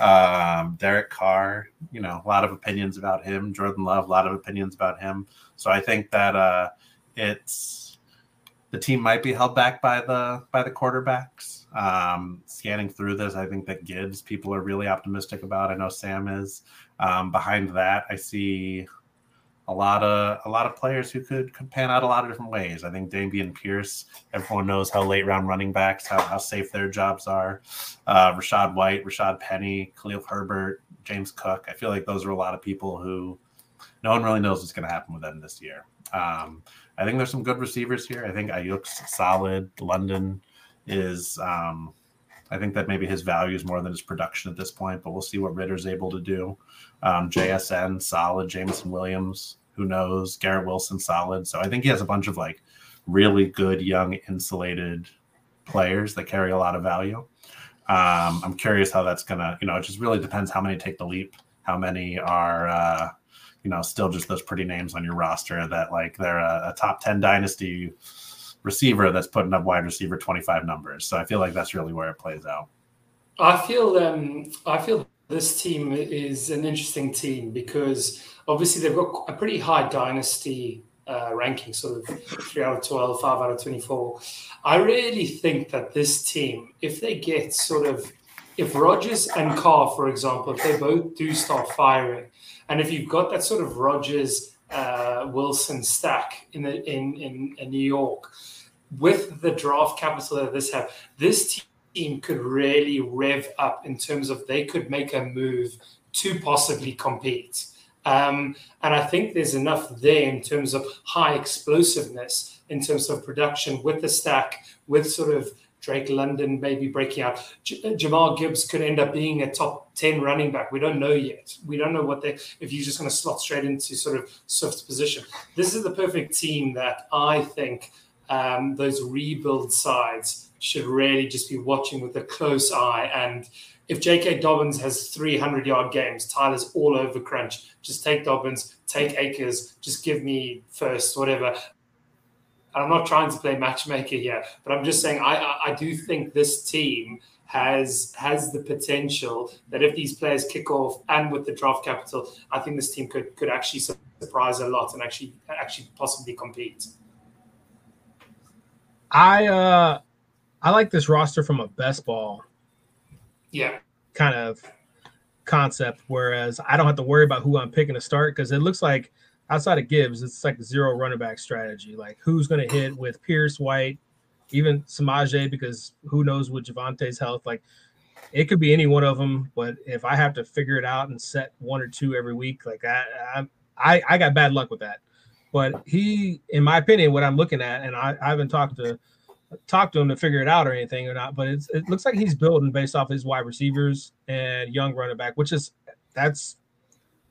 Um, Derek Carr, you know, a lot of opinions about him. Jordan Love, a lot of opinions about him. So I think that uh, it's the team might be held back by the by the quarterbacks. Um, scanning through this, I think that Gibbs, people are really optimistic about. I know Sam is. Um, behind that, I see a lot of a lot of players who could, could pan out a lot of different ways. I think Dameon Pierce, everyone knows how late round running backs, how, how safe their jobs are. Uh, Rashad White, Rashad Penny, Khalil Herbert, James Cook. I feel like those are a lot of people who no one really knows what's going to happen with them this year. Um, I think there's some good receivers here. I think Ayuk's solid. London is um I think that maybe his value is more than his production at this point, but we'll see what Ritter's able to do. um J S N solid, Jameson Williams, who knows, Garrett Wilson solid. So I think he has a bunch of like really good young insulated players that carry a lot of value. um I'm curious how that's gonna, you know, it just really depends how many take the leap, how many are uh you know still just those pretty names on your roster that like they're a, a top ten dynasty receiver that's putting up wide receiver twenty-five numbers. So I feel like that's really where it plays out. I feel um, I feel this team is an interesting team because obviously they've got a pretty high dynasty uh, ranking, sort of three out of twelve, five out of twenty-four. I really think that this team, if they get sort of, if Rodgers and Carr, for example, if they both do start firing, and if you've got that sort of Rodgers Uh, Wilson stack in, the, in in in New York, with the draft capital that this have, this team could really rev up in terms of they could make a move to possibly compete. Um, and I think there's enough there in terms of high explosiveness, in terms of production with the stack, with sort of Drake London maybe breaking out. J- Jamal Gibbs could end up being a top ten running back. We don't know yet. We don't know what they, if you're just going to slot straight into sort of Swift's position. This is the perfect team that I think um, those rebuild sides should really just be watching with a close eye. And if J K Dobbins has three hundred yard games, Tyler's all over Crunch. Just take Dobbins, take Akers, just give me first, whatever. And I'm not trying to play matchmaker here, but I'm just saying I, I, I do think this team has has the potential that if these players kick off and with the draft capital, I think this team could could actually surprise a lot and actually actually possibly compete. I uh, I like this roster from a best ball, yeah, kind of concept. Whereas I don't have to worry about who I'm picking to start because it looks like, outside of Gibbs, it's like zero running back strategy. Like, who's going to hit with Pierce, White, even Samaje, because who knows with Javante's health. Like, it could be any one of them, but if I have to figure it out and set one or two every week, like, I I, I got bad luck with that. But he, in my opinion, what I'm looking at, and I, I haven't talked to talked to him to figure it out or anything or not, but it's, it looks like he's building based off his wide receivers and young running back, which is – that's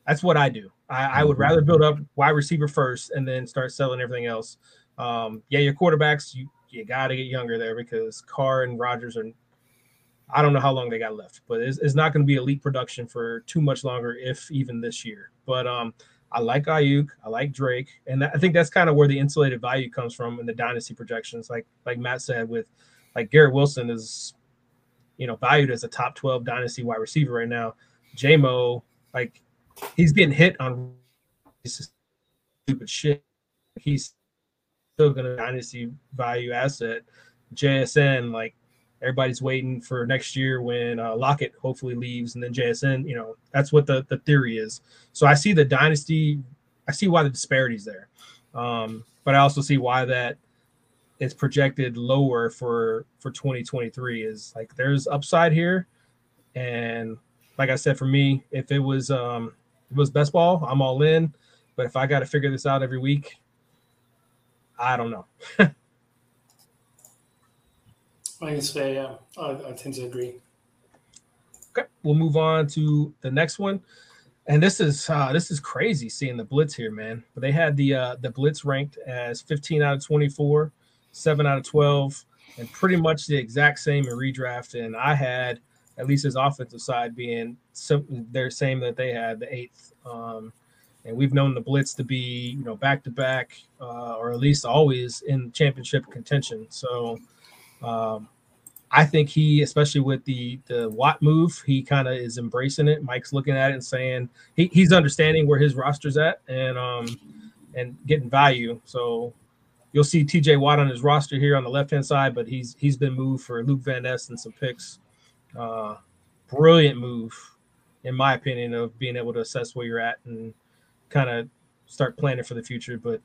that's what I do. I would rather build up wide receiver first and then start selling everything else. Um, yeah, your quarterbacks, you, you got to get younger there because Carr and Rodgers are – I don't know how long they got left, but it's, it's not going to be elite production for too much longer, if even this year. But um, I like Ayuk. I like Drake. And that, I think that's kind of where the insulated value comes from in the dynasty projections. Like like Matt said, with like Garrett Wilson is, you know, valued as a top twelve dynasty wide receiver right now. J-Mo, like – he's getting hit on stupid shit. He's still going to dynasty value asset. J S N, like Everybody's waiting for next year when uh, Lockett hopefully leaves and then J S N, you know, that's what the, the theory is. So I see the dynasty. I see why the disparity's there. Um, but I also see why that is projected lower for, for twenty twenty-three is like, there's upside here. And like I said, for me, if it was, um, if it was best ball, I'm all in, but if I got to figure this out every week, I don't know. I can say, yeah, I, I tend to agree. Okay, we'll move on to the next one, and this is uh, this is crazy seeing the Blitz here, man. But they had the uh, the Blitz ranked as fifteen out of twenty-four, seven out of twelve, and pretty much the exact same in redraft. And I had at least his offensive side being some, they're same that they had the eighth. Um, and we've known the Blitz to be, you know, back to back, uh, or at least always in championship contention. So. Um, I think he, especially with the, the Watt move, he kind of is embracing it. Mike's looking at it and saying he, he's understanding where his roster's at and um and getting value. So you'll see T J Watt on his roster here on the left-hand side, but he's he's been moved for Luke Van Ness and some picks. Uh, brilliant move, in my opinion, of being able to assess where you're at and kind of start planning for the future. But,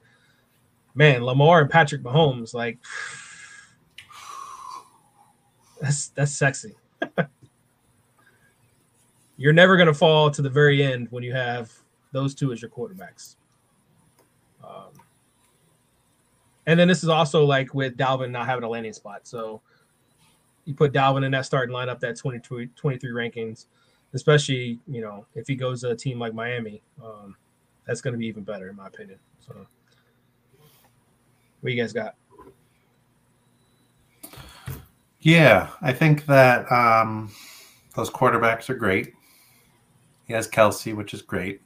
man, Lamar and Patrick Mahomes, like – That's that's sexy. You're never going to fall to the very end when you have those two as your quarterbacks. Um, and then this is also like with Dalvin not having a landing spot. So you put Dalvin in that starting lineup, that twenty-two, twenty-three rankings, especially, you know, if he goes to a team like Miami, um, that's going to be even better in my opinion. So what you guys got? Yeah, I think that um, those quarterbacks are great. He has Kelsey, which is great.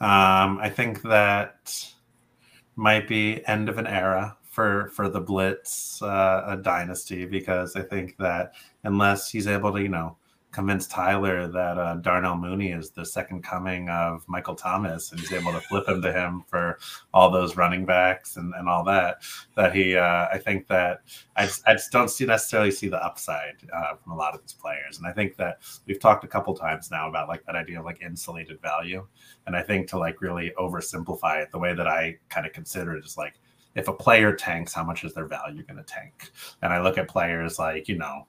Um, I think that might be end of an era for, for the Blitz uh, a dynasty, because I think that unless he's able to, you know, convince Tyler that uh, Darnell Mooney is the second coming of Michael Thomas and he's able to flip him to him for all those running backs and, and all that, that he, uh, I think that I, I just don't see necessarily see the upside uh, from a lot of these players. And I think that we've talked a couple times now about like that idea of like insulated value. And I think to like really oversimplify it, the way that I kind of consider it is like, if a player tanks, how much is their value going to tank? And I look at players like, you know,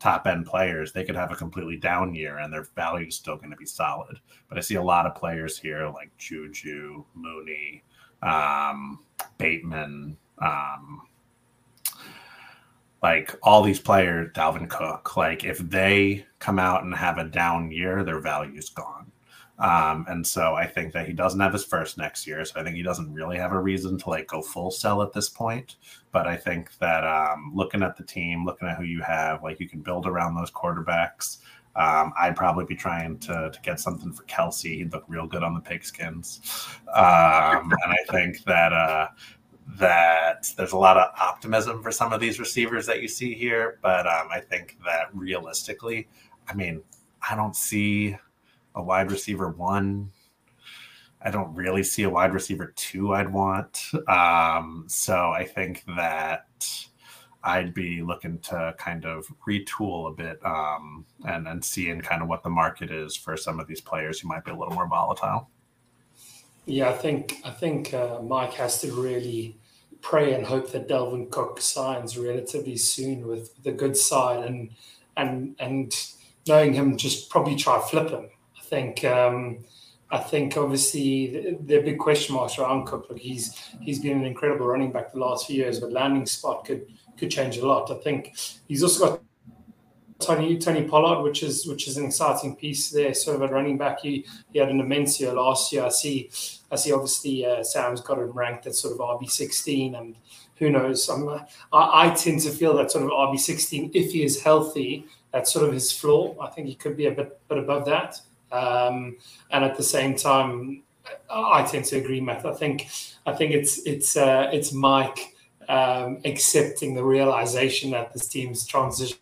top end players, they could have a completely down year and their value is still going to be solid. But I see a lot of players here like Juju, Mooney, um, Bateman, um, like all these players, Dalvin Cook, like if they come out and have a down year, their value is gone. Um, and so I think that he doesn't have his first next year. So I think he doesn't really have a reason to like go full sell at this point. But I think that um, looking at the team, looking at who you have, like you can build around those quarterbacks. Um, I'd probably be trying to to get something for Kelsey. He'd look real good on the Pigskins. Um, and I think that uh, that there's a lot of optimism for some of these receivers that you see here. But um, I think that realistically, I mean, I don't see a wide receiver one. I don't really see a wide receiver two I'd want. Um, so I think that I'd be looking to kind of retool a bit um, and, and seeing kind of what the market is for some of these players who might be a little more volatile. Yeah, I think I think uh, Mike has to really pray and hope that Dalvin Cook signs relatively soon with the good side and and and knowing him, just probably try flip him. I think um, I think obviously the, the big question marks around Cook. Look, he's he's been an incredible running back the last few years, but landing spot could could change a lot. I think he's also got Tony Tony Pollard, which is which is an exciting piece there. Sort of a running back, he he had an immense year last year. I see I see obviously uh, Sam's got him ranked at sort of R B sixteen, and who knows? I'm, I I tend to feel that sort of R B sixteen, if he is healthy, that's sort of his floor. I think he could be a bit bit above that. Um, and at the same time, I tend to agree, Matt. I think I think it's it's uh, it's Mike um, accepting the realization that this team's transitioning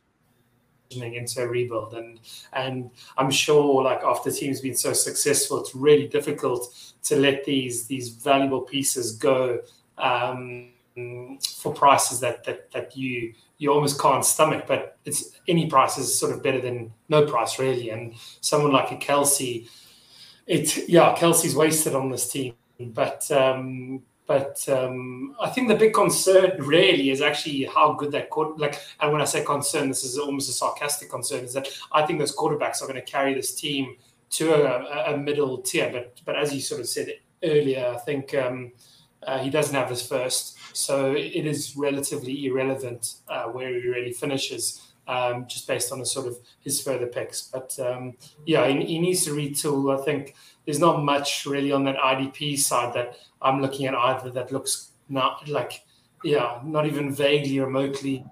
into a rebuild, and and I'm sure like after the team's been so successful, it's really difficult to let these these valuable pieces go. Um, for prices that that that you you almost can't stomach, but it's any price is sort of better than no price, really. And someone like a Kelsey, it yeah, Kelsey's wasted on this team. But um, but um, I think the big concern really is actually how good that quarter, like, and when I say concern, this is almost a sarcastic concern, is that I think those quarterbacks are going to carry this team to a, a middle tier. But but as you sort of said earlier, I think um, uh, he doesn't have his first. So it is relatively irrelevant uh, where he really finishes, um, just based on his sort of his further picks. But um, yeah, he, he needs to retool. I think there's not much really on that I D P side that I'm looking at either that looks not like, yeah, not even vaguely, remotely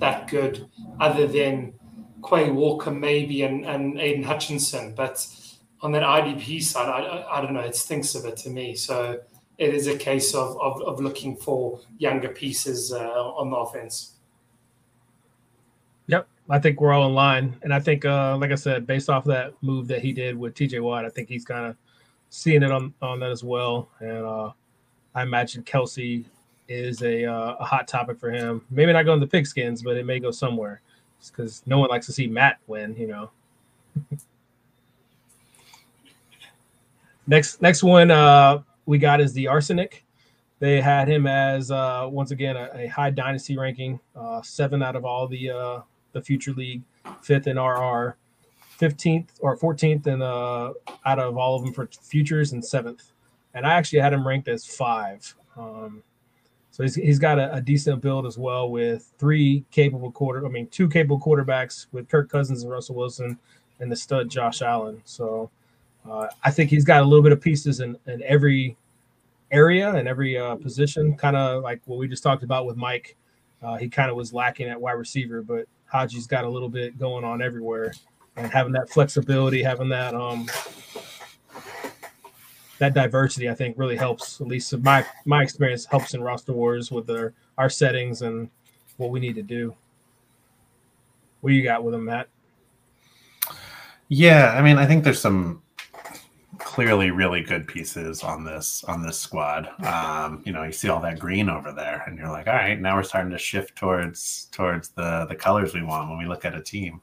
that good, other than Quay Walker maybe and, and Aiden Hutchinson. But on that I D P side, I, I, I don't know, it stinks of it to me. So it is a case of of, of looking for younger pieces uh, on the offense. Yep, I think we're all in line. And I think, uh, like I said, based off that move that he did with T J Watt, I think he's kind of seeing it on, on that as well. And uh, I imagine Kelsey is a, uh, a hot topic for him. Maybe not going to the Pigskins, but it may go somewhere, because no one likes to see Matt win, you know. next next one uh, we got is the Arsenic. They had him as, uh, once again, a, a high dynasty ranking, uh, seven out of all the uh, the Future League, fifth in R R, fifteenth or fourteenth in, uh, out of all of them for Futures, and seventh. And I actually had him ranked as five. Um So he's, he's got a, a decent build as well, with three capable quarter, I mean, two capable quarterbacks with Kirk Cousins and Russell Wilson and the stud Josh Allen. So uh, I think he's got a little bit of pieces in, in every area and every uh, position, kind of like what we just talked about with Mike. Uh, he kind of was lacking at wide receiver, but Haji's got a little bit going on everywhere. And having that flexibility, having that um, that diversity, I think, really helps, at least my my experience, helps in Roster Wars with their, our settings and what we need to do. What you got with them, Matt? Yeah, I mean, I think there's some clearly really good pieces on this on this squad. Um, you know, you see all that green over there, and you're like, all right, now we're starting to shift towards towards the the colors we want when we look at a team.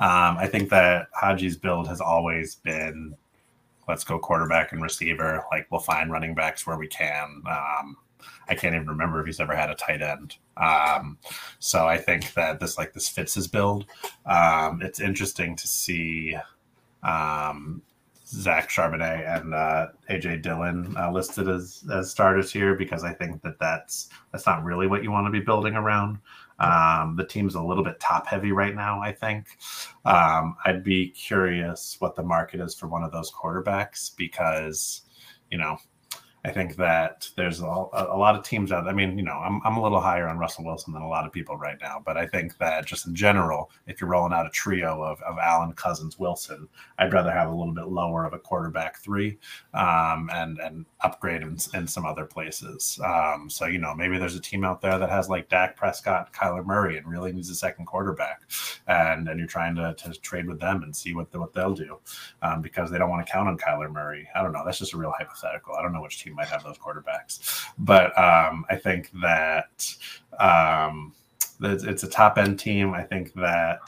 Um, I think that Haji's build has always been, let's go quarterback and receiver. Like, we'll find running backs where we can. Um, I can't even remember if he's ever had a tight end. Um, so I think that this like this fits his build. Um, it's interesting to see um, Zach Charbonnet and uh, A J Dillon uh, listed as, as starters here, because I think that that's, that's not really what you want to be building around. Um, the team's a little bit top heavy right now, I think. Um, I'd be curious what the market is for one of those quarterbacks, because, you know, I think that there's a, a lot of teams out there. I mean, you know, I'm, I'm a little higher on Russell Wilson than a lot of people right now, but I think that just in general, if you're rolling out a trio of, of Allen, Cousins, Wilson, I'd rather have a little bit lower of a quarterback three um, and, and upgrade in, in some other places. Um, so, you know, maybe there's a team out there that has like Dak Prescott, Kyler Murray, and really needs a second quarterback. And, and you're trying to, to trade with them and see what, the, what they'll do um, because they don't want to count on Kyler Murray. I don't know. That's just a real hypothetical. I don't know which team might have those quarterbacks, but um, I think that um, it's, it's a top end team. I think that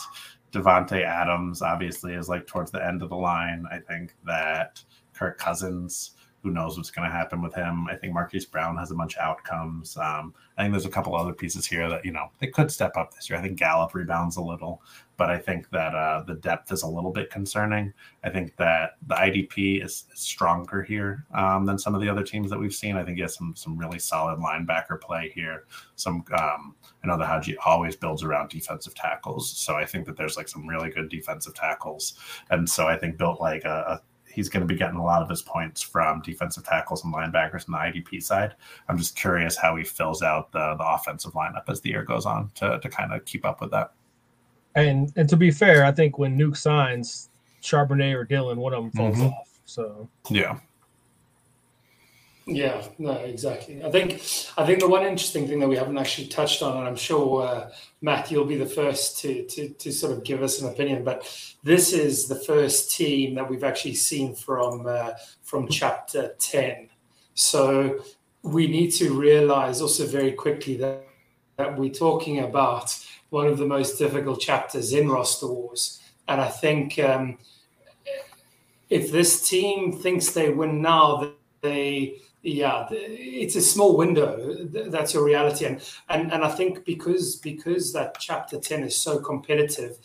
Devontae Adams obviously is like towards the end of the line. I think that Kirk Cousins, who knows what's going to happen with him. I think Marquise Brown has a bunch of outcomes. Um, I think there's a couple other pieces here that, you know, they could step up this year. I think Gallup rebounds a little, but I think that uh, the depth is a little bit concerning. I think that the I D P is stronger here um, than some of the other teams that we've seen. I think he has some some really solid linebacker play here. Some um, I know that Haji always builds around defensive tackles, so I think that there's like some really good defensive tackles, and so I think built like a, a he's going to be getting a lot of his points from defensive tackles and linebackers on the I D P side. I'm just curious how he fills out the, the offensive lineup as the year goes on to, to kind of keep up with that. And and to be fair, I think when Nuke signs, Charbonnet or Dillon, one of them falls mm-hmm. off. So yeah. Yeah, no, exactly. I think I think the one interesting thing that we haven't actually touched on, and I'm sure uh, Matt, you'll be the first to, to to sort of give us an opinion, but this is the first team that we've actually seen from uh, from Chapter ten. So we need to realize also very quickly that, that we're talking about one of the most difficult chapters in Roster Wars. And I think um, if this team thinks they win now, they yeah, it's a small window. That's your reality. And and, and I think because because that chapter ten is so competitive,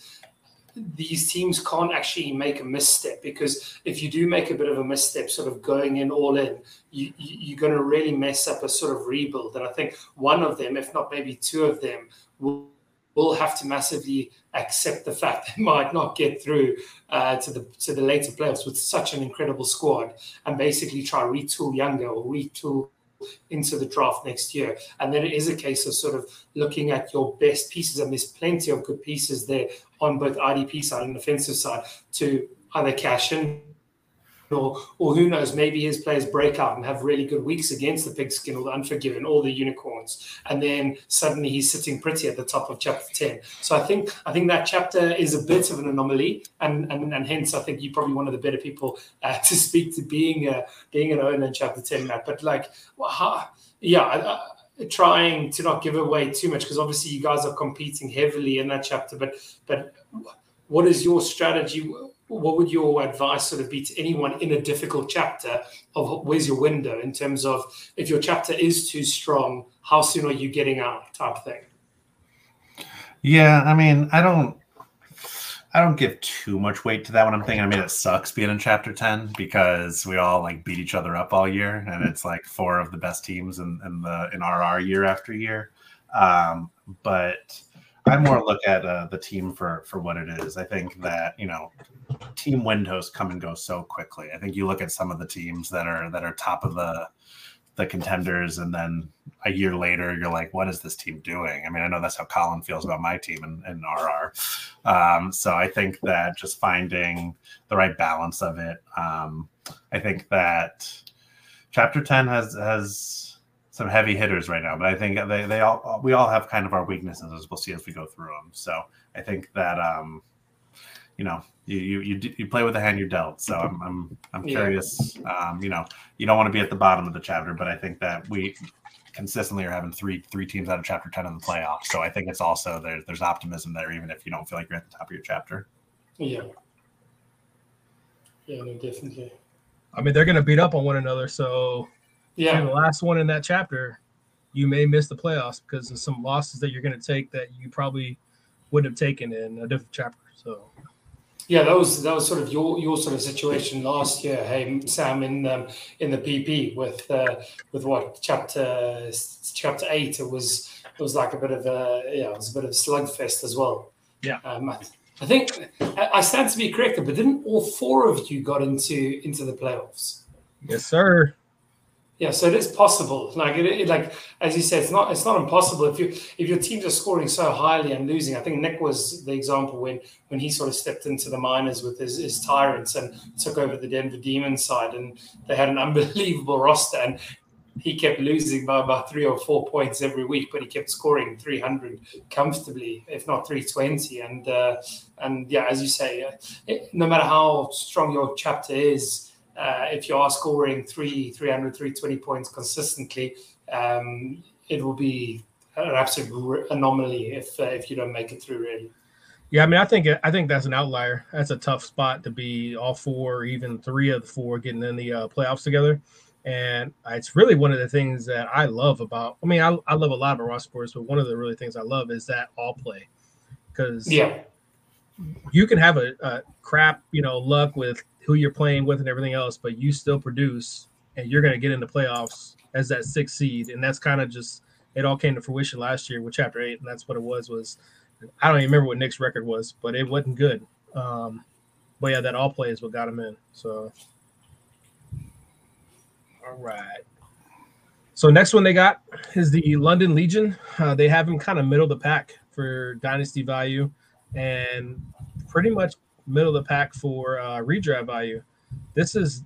these teams can't actually make a misstep, because if you do make a bit of a misstep sort of going in all in, you, you're going to really mess up a sort of rebuild. And I think one of them, if not maybe two of them, will, will have to massively accept the fact they might not get through uh, to the to the later playoffs with such an incredible squad, and basically try retool younger or retool into the draft next year. And then it is a case of sort of looking at your best pieces, and there's plenty of good pieces there on both I D P side and offensive side to either cash in or or who knows, maybe his players break out and have really good weeks against the Pigskin or the Unforgiven or the Unicorns, and then suddenly he's sitting pretty at the top of chapter ten. So I think I think that chapter is a bit of an anomaly, and and, and hence I think you're probably one of the better people uh, to speak to being uh, being an owner in chapter ten, Matt. But like, wow, yeah, uh, trying to not give away too much, because obviously you guys are competing heavily in that chapter. But but what is your strategy? What would your advice sort of be to anyone in a difficult chapter of where's your window, in terms of if your chapter is too strong, how soon are you getting out type thing? Yeah, I mean, I don't I don't give too much weight to that one. I'm thinking, I mean, it sucks being in chapter ten because we all like beat each other up all year, and it's like four of the best teams in, in the in R R year after year. Um, but I more look at uh, the team for, for what it is. I think that, you know, team windows come and go so quickly. I think you look at some of the teams that are that are top of the the contenders, and then a year later, you're like, what is this team doing? I mean, I know that's how Colin feels about my team in, in R R. Um, so I think that just finding the right balance of it. Um, I think that Chapter ten has has... some heavy hitters right now, but I think they, they all we all have kind of our weaknesses, as we'll see as we go through them. So I think that um, you know, you you you play with the hand you're dealt. So I'm I'm I'm curious. Yeah. Um, you know, you don't want to be at the bottom of the chapter, but I think that we consistently are having three three teams out of chapter ten in the playoffs. So I think it's also there's there's optimism there, even if you don't feel like you're at the top of your chapter. Yeah. Yeah, no, definitely. I mean, they're gonna beat up on one another, so. Yeah, and the last one in that chapter, you may miss the playoffs because of some losses that you're going to take that you probably wouldn't have taken in a different chapter. So, yeah, that was that was sort of your your sort of situation last year. Hey, Sam, in um, in the P P with uh, with what chapter chapter eight, it was it was like a bit of a yeah, it was a bit of a slugfest as well. Yeah, um, I, I think I stand to be corrected, but didn't all four of you got into into the playoffs? Yes, sir. Yeah, so it is possible. Like, it, it, like as you said, it's not it's not impossible if you if your teams are scoring so highly and losing. I think Nick was the example when when he sort of stepped into the minors with his, his Tyrants and took over the Denver Demon side, and they had an unbelievable roster, and he kept losing by about three or four points every week, but he kept scoring three hundred comfortably, if not three twenty. And uh, and yeah, as you say, it, no matter how strong your chapter is. Uh, if you are scoring three hundred, three twenty points consistently, um, it will be an absolute anomaly if uh, if you don't make it through, really. Yeah, I mean, I think I think that's an outlier. That's a tough spot to be all four, or even three of the four getting in the uh, playoffs together. And it's really one of the things that I love about – I mean, I, I love a lot of raw sports, but one of the really things I love is that all play, because yeah. you can have a, a crap, you know, luck with – who you're playing with and everything else, but you still produce, and you're going to get in the playoffs as that sixth seed. And that's kind of just, it all came to fruition last year with chapter eight. And that's what it was, was I don't even remember what Nick's record was, but it wasn't good. Um, but yeah, that all play is what got him in. So, all right. So next one they got is the London Legion. Uh, they have him kind of middle of the pack for dynasty value, and pretty much middle of the pack for uh, redraft value. This is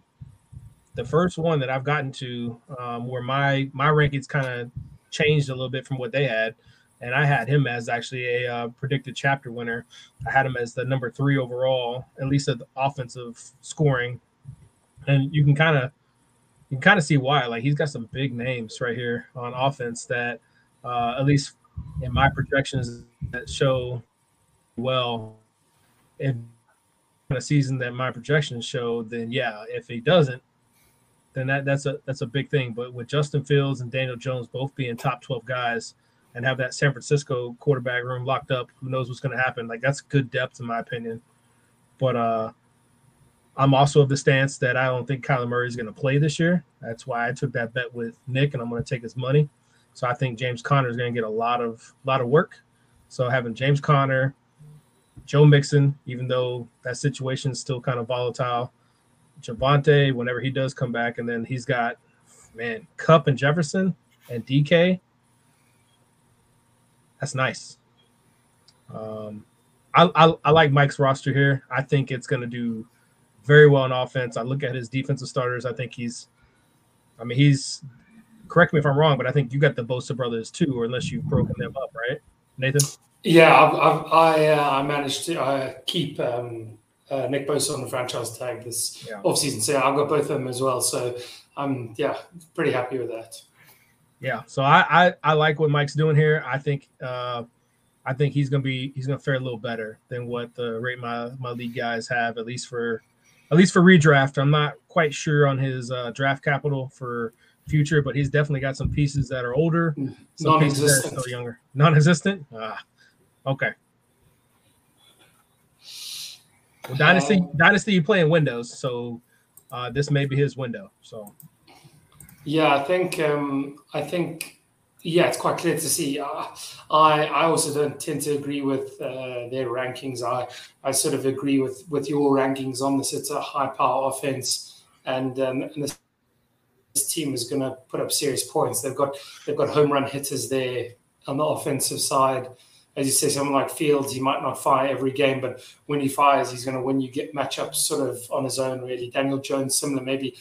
the first one that I've gotten to um, where my my rankings kind of changed a little bit from what they had, and I had him as actually a uh, predicted chapter winner. I had him as the number three overall, at least at the offensive scoring, and you can kind of you can kind of see why. Like, he's got some big names right here on offense that, uh, at least in my projections, that show well. If a season that my projections show, then yeah, if he doesn't, then that, that's a that's a big thing. But with Justin Fields and Daniel Jones both being top twelve guys and have that San Francisco quarterback room locked up, who knows what's going to happen? Like, that's good depth in my opinion. But uh, I'm also of the stance that I don't think Kyler Murray is going to play this year. That's why I took that bet with Nick, and I'm going to take his money. So I think James Conner is going to get a lot of lot of work. So having James Conner, Joe Mixon, even though that situation is still kind of volatile, Javonte, whenever he does come back, and then he's got, man, Kupp and Jefferson and D K. That's nice. Um, I, I, I like Mike's roster here. I think it's going to do very well in offense. I look at his defensive starters. I think he's – I mean, he's – correct me if I'm wrong, but I think you got the Bosa brothers too, or unless you've broken them up, right, Nathan? Yeah, I've, I've, I uh, I managed to uh, keep um, uh, Nick Bosa on the franchise tag this yeah. offseason. So yeah, I've got both of them as well. So I'm, yeah, pretty happy with that. Yeah, so I, I, I like what Mike's doing here. I think uh, I think he's gonna be he's gonna fare a little better than what the Rate My My League guys have, at least for at least for redraft. I'm not quite sure on his uh, draft capital for future, but he's definitely got some pieces that are older, some non-existent. Pieces that are still younger, non-existent. Ah. Okay. Well, Dynasty, um, Dynasty, you play in Windows, so uh, this may be his window. So, yeah, I think, um, I think, yeah, it's quite clear to see. Uh, I, I also don't tend to agree with uh, their rankings. I, I sort of agree with with your rankings on this. It's a high power offense, and um, and this, this team is going to put up serious points. They've got they've got home run hitters there on the offensive side. As you say, someone like Fields, he might not fire every game, but when he fires, he's going to win you get matchups sort of on his own, really. Daniel Jones, similar, maybe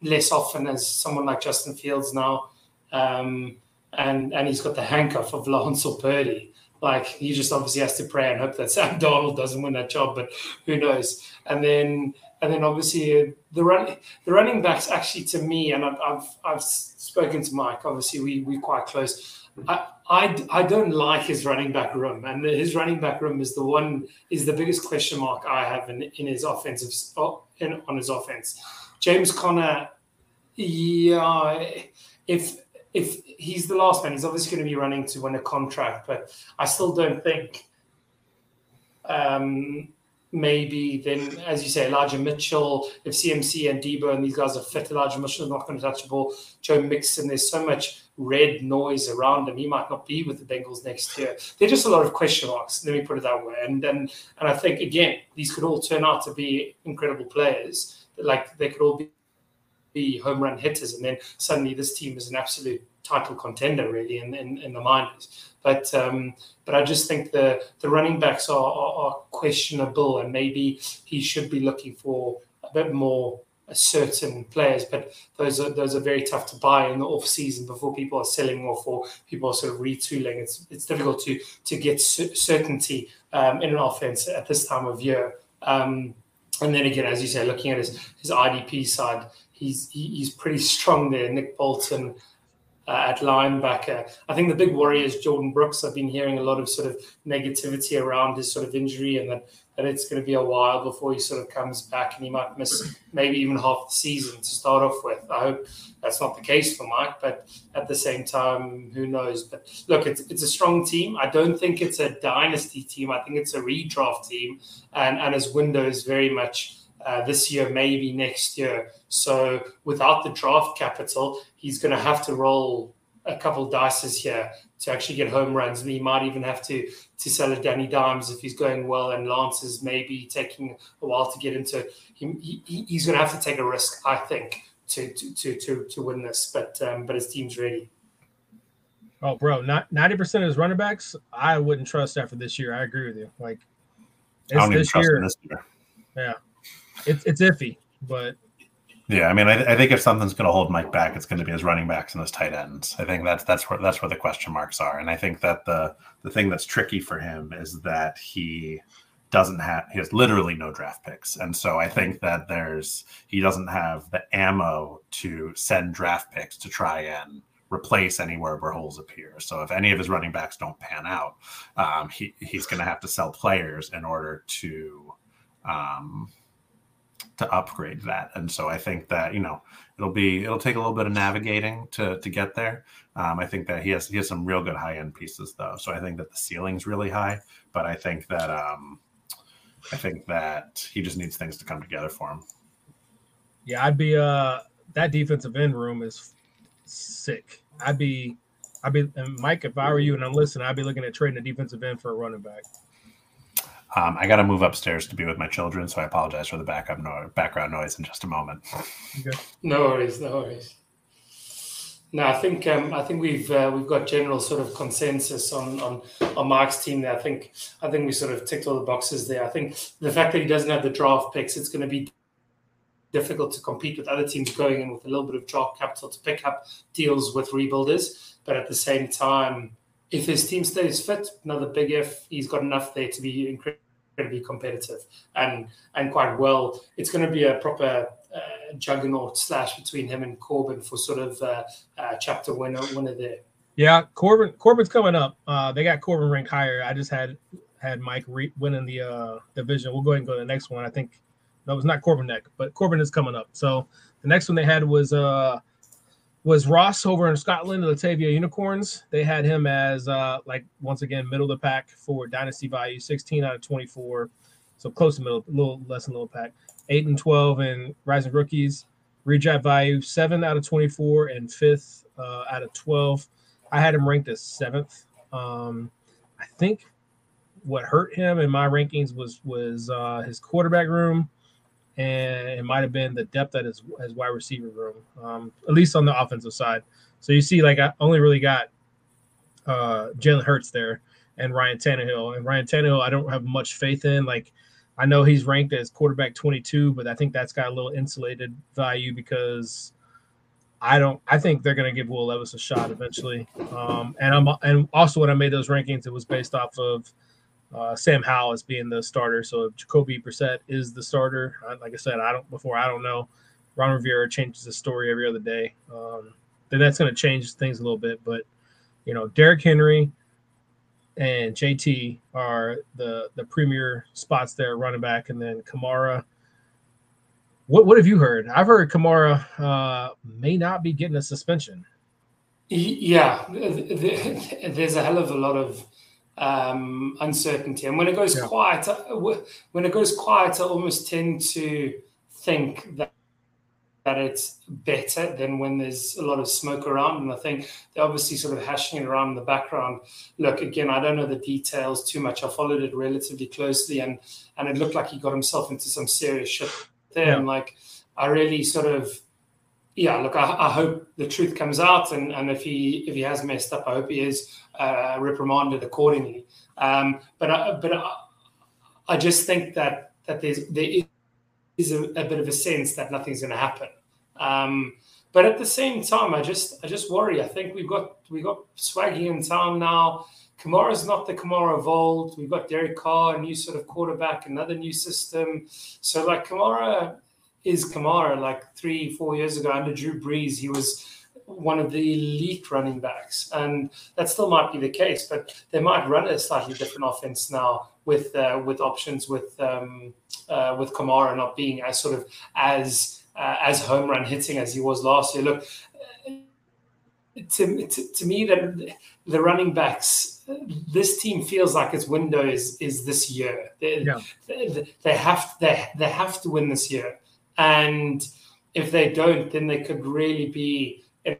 less often as someone like Justin Fields now. Um, and and he's got the handcuff of Lawrence or Purdy. Like, he just obviously has to pray and hope that Sam Darnold doesn't win that job, but who knows? And then and then obviously the run, the running backs actually to me, and I've I've, I've spoken to Mike, obviously we, we're quite close. I, I, I don't like his running back room, and his running back room is the one is the biggest question mark I have in, in his offensive in, on his offense. James Conner, yeah, if if he's the last man, he's obviously going to be running to win a contract, but I still don't think. Um, maybe then, as you say, Elijah Mitchell, if C M C and Debo and these guys are fit, Elijah Mitchell is not going to touch the ball. Joe Mixon, there's so much red noise around him. He might not be with the Bengals next year. There are just a lot of question marks, let me put it that way. And then, and, and I think, again, these could all turn out to be incredible players. Like, they could all be, be home run hitters, and then suddenly this team is an absolute title contender, really, in, in, in the minors. But um, but I just think the, the running backs are, are, are questionable, and maybe he should be looking for a bit more certain players. But those are those are very tough to buy in the off season before people are selling off or people are sort of retooling. It's it's difficult to to get certainty um, in an offense at this time of year. Um, and then again, as you say, looking at his his I D P side, he's he, he's pretty strong there. Nick Bolton. Uh, at linebacker. I think the big worry is Jordan Brooks. I've been hearing a lot of sort of negativity around his sort of injury, and that, that it's going to be a while before he sort of comes back, and he might miss maybe even half the season to start off with. I hope that's not the case for Mike, but at the same time, who knows? But look, it's, it's a strong team. I don't think it's a dynasty team. I think it's a redraft team, and, and his window is very much Uh, this year, maybe next year. So without the draft capital, he's going to have to roll a couple of dices here to actually get home runs. And he might even have to to sell a Danny Dimes if he's going well, and Lance is maybe taking a while to get into him. He, he, he's going to have to take a risk, I think, to to to to, to win this. But um, but his team's ready. Oh, bro, not ninety percent of his running backs, I wouldn't trust after this year. I agree with you. Like, it's I don't even this, trust year, him this year. Yeah. It's it's iffy, but yeah, I mean, I, I think if something's going to hold Mike back, it's going to be his running backs and his tight ends. I think that's that's where that's where the question marks are, and I think that the the thing that's tricky for him is that he doesn't have, he has literally no draft picks. And so I think that there's, he doesn't have the ammo to send draft picks to try and replace anywhere where holes appear. So if any of his running backs don't pan out, um, he, he's going to have to sell players in order to, um, to upgrade that. And so I think that, you know, it'll be, it'll take a little bit of navigating to to get there. Um, I think that he has, he has some real good high end pieces though. So I think that the ceiling's really high, but I think that, um, I think that he just needs things to come together for him. Yeah, I'd be uh that defensive end room is sick. I'd be I'd be and Mike, if I were you and I'm listening, I'd be looking at trading a defensive end for a running back. Um, I got to move upstairs to be with my children, so I apologize for the backup no- background noise in just a moment. Okay. No worries, no worries. No, I think um, I think we've uh, we've got general sort of consensus on, on on Mark's team there. I think I think we sort of ticked all the boxes there. I think the fact that he doesn't have the draft picks, it's going to be difficult to compete with other teams going in with a little bit of draft capital to pick up deals with rebuilders. But at the same time, if his team stays fit, another big if, he's got enough there to be incredibly competitive and and quite well. It's going to be a proper uh, juggernaut slash between him and Corbin for sort of uh, uh, chapter winner winner there. Yeah, Corbin Corbin's coming up. Uh, they got Corbin ranked higher. I just had had Mike re- winning the uh, division. We'll go ahead and go to the next one. I think no, it's not Corbin neck, but Corbin is coming up. So the next one they had was. Uh, was Ross over in Scotland, the Latavia Unicorns. They had him as, uh, like, once again, middle of the pack for dynasty value, sixteen out of twenty-four. So close to middle, a little less than middle of the pack. eight and twelve in Rising Rookies. Redraft value, seven out of twenty-four and fifth uh, out of twelve. I had him ranked as seventh. Um, I think what hurt him in my rankings was was uh, his quarterback room. And it might have been the depth at his, his wide receiver room, um, at least on the offensive side. So you see, like, I only really got uh, Jalen Hurts there and Ryan Tannehill. And Ryan Tannehill, I don't have much faith in. Like, I know he's ranked as quarterback twenty-two, but I think that's got a little insulated value because I don't. I think they're going to give Will Levis a shot eventually. Um, and I'm and also when I made those rankings, it was based off of. Uh, Sam Howell is being the starter, so if Jacoby Brissett is the starter, I, like I said, I don't before I don't know. Ron Rivera changes the story every other day. Um, then that's going to change things a little bit, but you know, Derrick Henry and J T are the the premier spots there, running back, and then Kamara. What what have you heard? I've heard Kamara uh, may not be getting a suspension. Yeah, there's a hell of a lot of. Um, uncertainty, and when it goes yeah. quiet, when it goes quiet, I almost tend to think that that it's better than when there's a lot of smoke around. And I think they're obviously sort of hashing it around in the background. Look, again, I don't know the details too much. I followed it relatively closely, and and it looked like he got himself into some serious shit there. Yeah. And like, I really sort of. Yeah, look, I, I hope the truth comes out, and, and if he if he has messed up, I hope he is uh, reprimanded accordingly. Um, but I, but I, I just think that that there's, there is a, a bit of a sense that nothing's going to happen. Um, but at the same time, I just I just worry. I think we've got we got Swaggy in town now. Kamara's not the Kamara of old. We've got Derek Carr, a new sort of quarterback, another new system. So like Kamara. Is Kamara, like three, four years ago under Drew Brees, he was one of the elite running backs. And that still might be the case, but they might run a slightly different offense now with uh, with options with um, uh, with Kamara not being as sort of as uh, as home run hitting as he was last year. Look, to, to, to me, the, the running backs, this team feels like its window is, is this year. They, yeah. they, they, have, they, they have to win this year. And if they don't, then they could really be in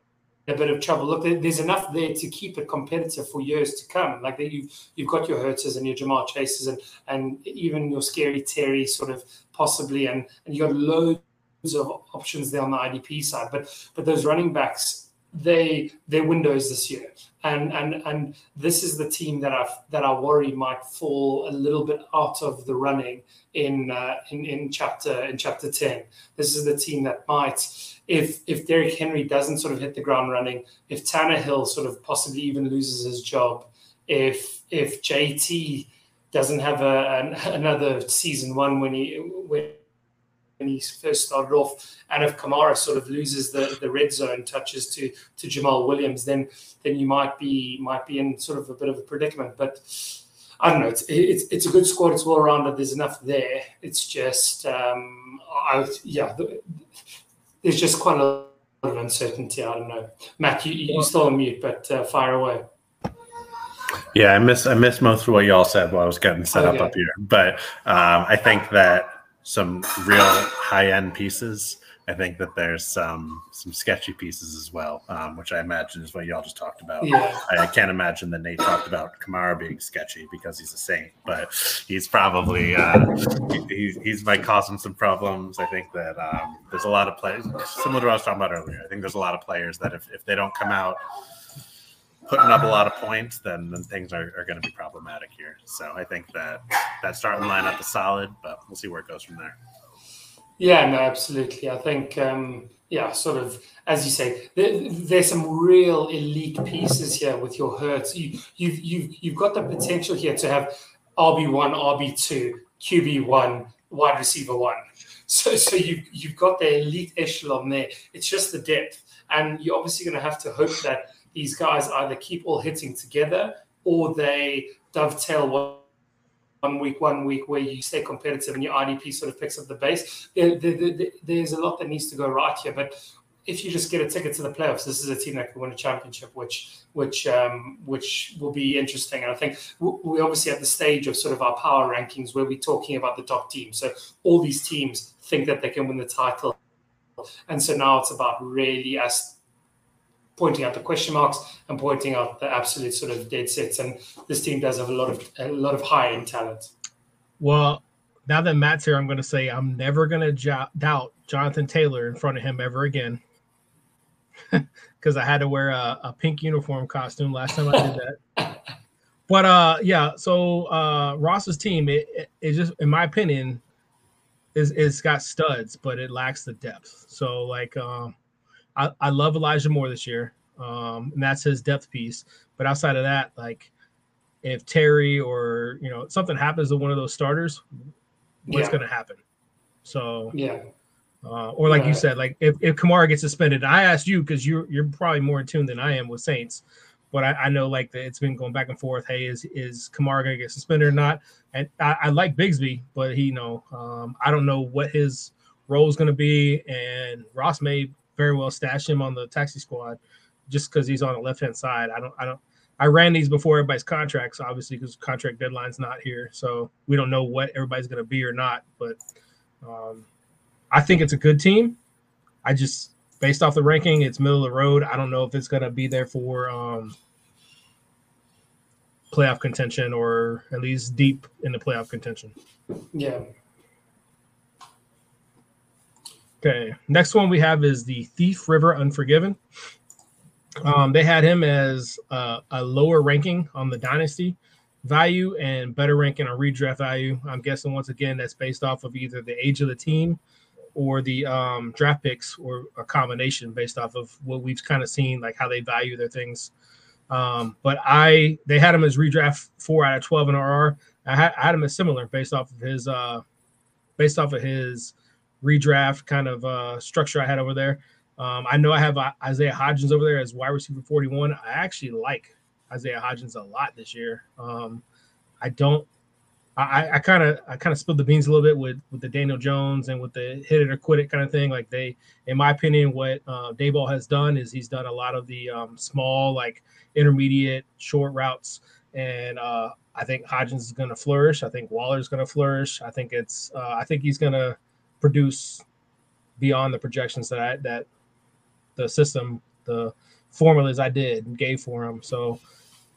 a bit of trouble. Look, there's enough there to keep it competitive for years to come. Like you've, you've got your Hurts and your Jamar Chases and, and even your Scary Terry sort of possibly. And, and you've got loads of options there on the I D P side. But but those running backs, they their windows this year. And and and this is the team that I that I worry might fall a little bit out of the running in uh, in in chapter in chapter ten. This is the team that might, if if Derrick Henry doesn't sort of hit the ground running, if Tannehill sort of possibly even loses his job, if if J T doesn't have a, an, another season one when he when he first started off, and if Kamara sort of loses the, the red zone touches to to Jamal Williams, then then you might be might be in sort of a bit of a predicament. But I don't know. It's it's, it's a good squad. It's well rounded. There's enough there. It's just um, I yeah. There's just quite a lot of uncertainty. I don't know, Matt. You you still on mute, but uh, fire away. Yeah, I missed I missed most of what you all said while I was getting set okay. up up here. But um, I think that some real high end pieces. I think that there's some some sketchy pieces as well, um, which I imagine is what y'all just talked about. Yeah. I, I can't imagine that Nate talked about Kamara being sketchy because he's a Saint, but he's probably uh, he, he's might cause him some problems. I think that um, there's a lot of players similar to what I was talking about earlier. I think there's a lot of players that if, if they don't come out putting up a lot of points, then, then things are, are going to be problematic here. So I think that that starting lineup is solid, but we'll see where it goes from there. Yeah, no, absolutely. I think, um, yeah, sort of, as you say, there, there's some real elite pieces here with your Hurts. You, you've, you've, you've got the potential here to have R B one, R B two, Q B one, wide receiver one. So so you've, you've got the elite echelon there. It's just the depth. And you're obviously going to have to hope that these guys either keep all hitting together or they dovetail one. One week, one week where you stay competitive and your I D P sort of picks up the base. There, there, there, there's a lot that needs to go right here. But if you just get a ticket to the playoffs, this is a team that can win a championship, which which um, which will be interesting. And I think we obviously at the stage of sort of our power rankings where we're talking about the top teams. So all these teams think that they can win the title. And so now it's about really us pointing out the question marks and pointing out the absolute sort of dead sets. And this team does have a lot of a lot of high-end talent. Well, now that Matt's here, I'm going to say I'm never going to jo- doubt Jonathan Taylor in front of him ever again because I had to wear a, a pink uniform costume last time I did that. But, uh, yeah, so uh, Ross's team, it, it, it just, in my opinion, is it's got studs, but it lacks the depth. So, like um, – I, I love Elijah Moore this year, um, and that's his depth piece. But outside of that, like if Terry or, you know, something happens to one of those starters, what's yeah. going to happen? So, yeah. Uh, or like yeah. you said, like if, if Kamara gets suspended, I asked you because you're, you're probably more in tune than I am with Saints. But I, I know like the, it's been going back and forth. Hey, is, is Kamara going to get suspended or not? And I, I like Bigsby, but he, you know, um, I don't know what his role is going to be. And Ross may very well stash him on the taxi squad just because he's on the left-hand side. I don't, I don't, I ran these before everybody's contracts, obviously, because contract deadline's not here. So we don't know what everybody's going to be or not. But um, I think it's a good team. I just, based off the ranking, it's middle of the road. I don't know if it's going to be there for um, playoff contention or at least deep in the playoff contention. Yeah. Okay, next one we have is the Thief River Unforgiven. Um, they had him as uh, a lower ranking on the Dynasty value and better ranking on redraft value. I'm guessing, once again, that's based off of either the age of the team or the um, draft picks or a combination based off of what we've kind of seen, like how they value their things. Um, but I they had him as redraft four out of twelve in R R. I had, I had him as similar based off of his uh, based off of his – redraft kind of uh, structure I had over there. Um, I know I have uh, Isaiah Hodgins over there as wide receiver forty-one. I actually like Isaiah Hodgins a lot this year. Um, I don't. I kind of I kind of spilled the beans a little bit with with the Daniel Jones and with the hit it or quit it kind of thing. Like they, in my opinion, what uh, Daboll has done is he's done a lot of the um, small, like intermediate, short routes, and uh, I think Hodgins is going to flourish. I think Waller is going to flourish. I think it's. Uh, I think he's going to produce beyond the projections that I, that the system, the formulas I did and gave for him. So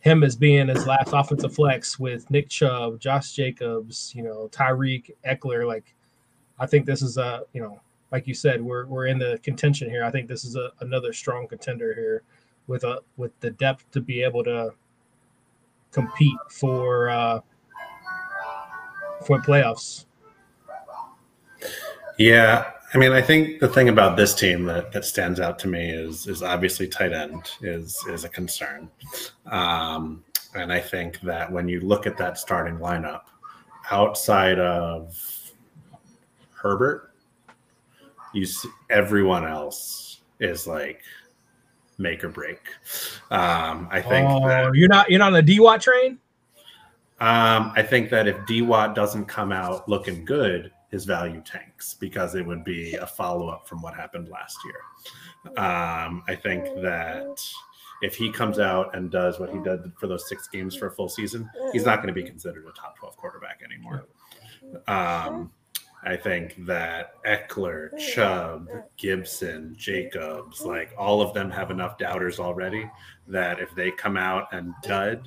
him as being his last offensive flex with Nick Chubb, Josh Jacobs, you know, Tyreek, Eckler, like I think this is a, you know, like you said, we're we're in the contention here. I think this is a, another strong contender here with a with the depth to be able to compete for uh, for playoffs. Yeah, I mean, I think the thing about this team that, that stands out to me is is obviously tight end is is a concern. Um, And I think that when you look at that starting lineup, outside of Herbert, you see everyone else is like make or break. Um, I think oh, that you're not you're not on the D W A T train. Um, I think that if D W A T doesn't come out looking good, his value tanks because it would be a follow-up from what happened last year. Um, I think that if he comes out and does what he did for those six games for a full season, he's not going to be considered a top twelve quarterback anymore. Um, I think that Eckler, Chubb, Gibson, Jacobs, like all of them have enough doubters already that if they come out and dud,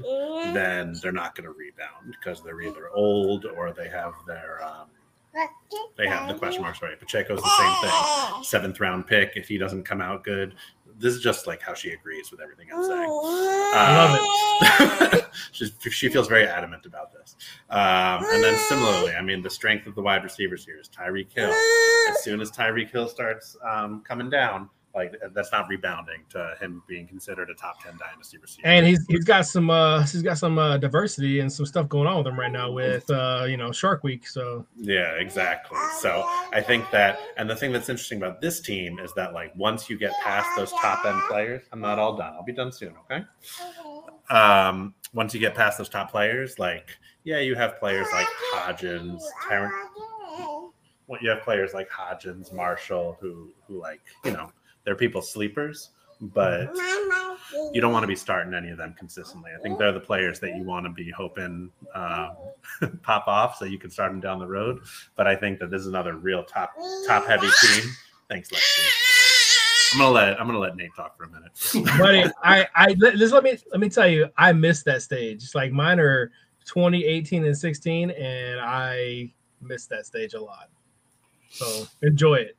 then they're not going to rebound because they're either old or they have their um, they have the question marks already. Pacheco's the same thing. Seventh round pick. If he doesn't come out good, this is just like how she agrees with everything I'm saying. I um, love it. she, she feels very adamant about this. Um, and then similarly, I mean, the strength of the wide receivers here is Tyreek Hill. As soon as Tyreek Hill starts um, coming down, like that's not rebounding to him being considered a top ten dynasty receiver. And he's he's got some uh, he's got some uh, diversity and some stuff going on with him right now with uh, you know Shark Week. So yeah, exactly. So I think that, and the thing that's interesting about this team is that like once you get past those top end players, I'm not all done. I'll be done soon. Okay. Um, once you get past those top players, like yeah, you have players like Hodgins, Terrence. Well, you have players like Hodgins, Marshall, who who like you know. They're people's sleepers, but you don't want to be starting any of them consistently. I think they're the players that you want to be hoping um, pop off so you can start them down the road. But I think that this is another real top top heavy team. Thanks, Lexi. I'm gonna let I'm gonna let Nate talk for a minute. Buddy, I I just let me let me tell you, I missed that stage. It's like mine are twenty, eighteen, and sixteen, and I missed that stage a lot. So enjoy it.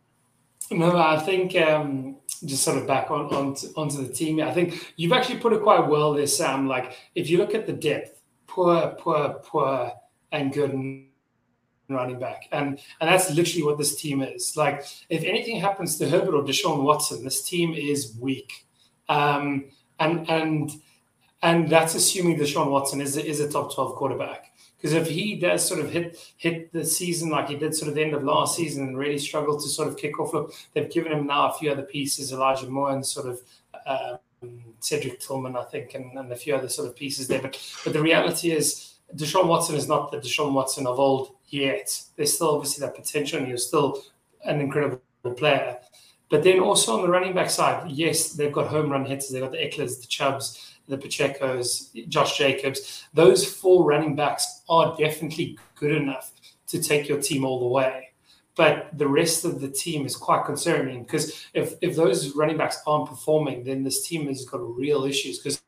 No, I think um, just sort of back on, on to, onto the team. I think you've actually put it quite well there, Sam. Like if you look at the depth, poor, poor, poor, and good running back, and and that's literally what this team is. Like if anything happens to Herbert or Deshaun Watson, this team is weak, um, and and and that's assuming Deshaun Watson is a, is a top twelve quarterback. Because if he does sort of hit hit the season like he did sort of the end of last season and really struggled to sort of kick off, look, they've given him now a few other pieces, Elijah Moore and sort of um, Cedric Tillman, I think, and, and a few other sort of pieces there. But but the reality is Deshaun Watson is not the Deshaun Watson of old yet. There's still obviously that potential and you're still an incredible player. But then also on the running back side, yes, they've got home run hitters. They've got the Ecklers, the Chubbs, the Pacheco's, Josh Jacobs. Those four running backs are definitely good enough to take your team all the way. But the rest of the team is quite concerning because if, if those running backs aren't performing, then this team has got real issues because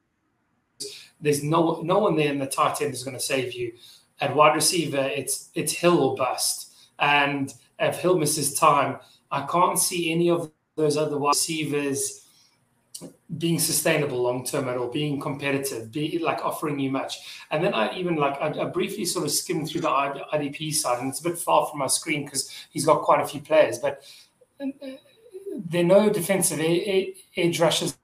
there's no no one there in the tight end is going to save you. At wide receiver, it's it's Hill or bust. And if Hill misses time, I can't see any of those other wide receivers being sustainable long term at all, being competitive, be like offering you much. And then I even like I, I briefly sort of skimmed through the I D P side, and it's a bit far from my screen because he's got quite a few players, but there are no defensive edge rushers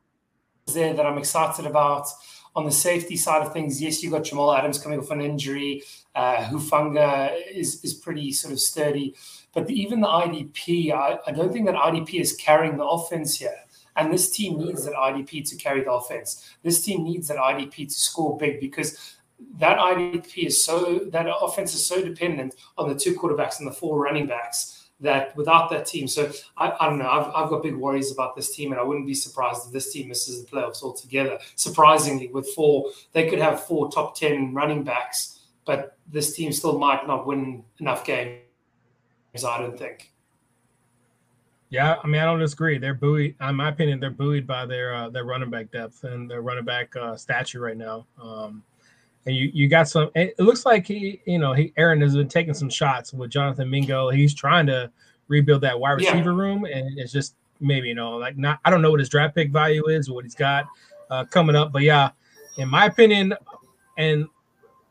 there that I'm excited about. On the safety side of things, yes, you got Jamal Adams coming off an injury. Uh, Hufanga is is pretty sort of sturdy, but the, even the I D P, I, I don't think that I D P is carrying the offense here. And this team needs that I D P to carry the offense. This team needs that I D P to score big because that I D P is so, that offense is so dependent on the two quarterbacks and the four running backs that without that team. So I, I don't know. I've, I've got big worries about this team, and I wouldn't be surprised if this team misses the playoffs altogether. Surprisingly, with four, they could have four top ten running backs, but this team still might not win enough games, I don't think. Yeah, I mean, I don't disagree. They're buoyed, in my opinion, they're buoyed by their uh, their running back depth and their running back uh, stature right now. Um, and you you got some. It looks like he, you know, he Aaron has been taking some shots with Jonathan Mingo. He's trying to rebuild that wide receiver yeah. room, and it's just maybe you know, like not. I don't know what his draft pick value is or what he's got uh, coming up, but yeah, in my opinion, and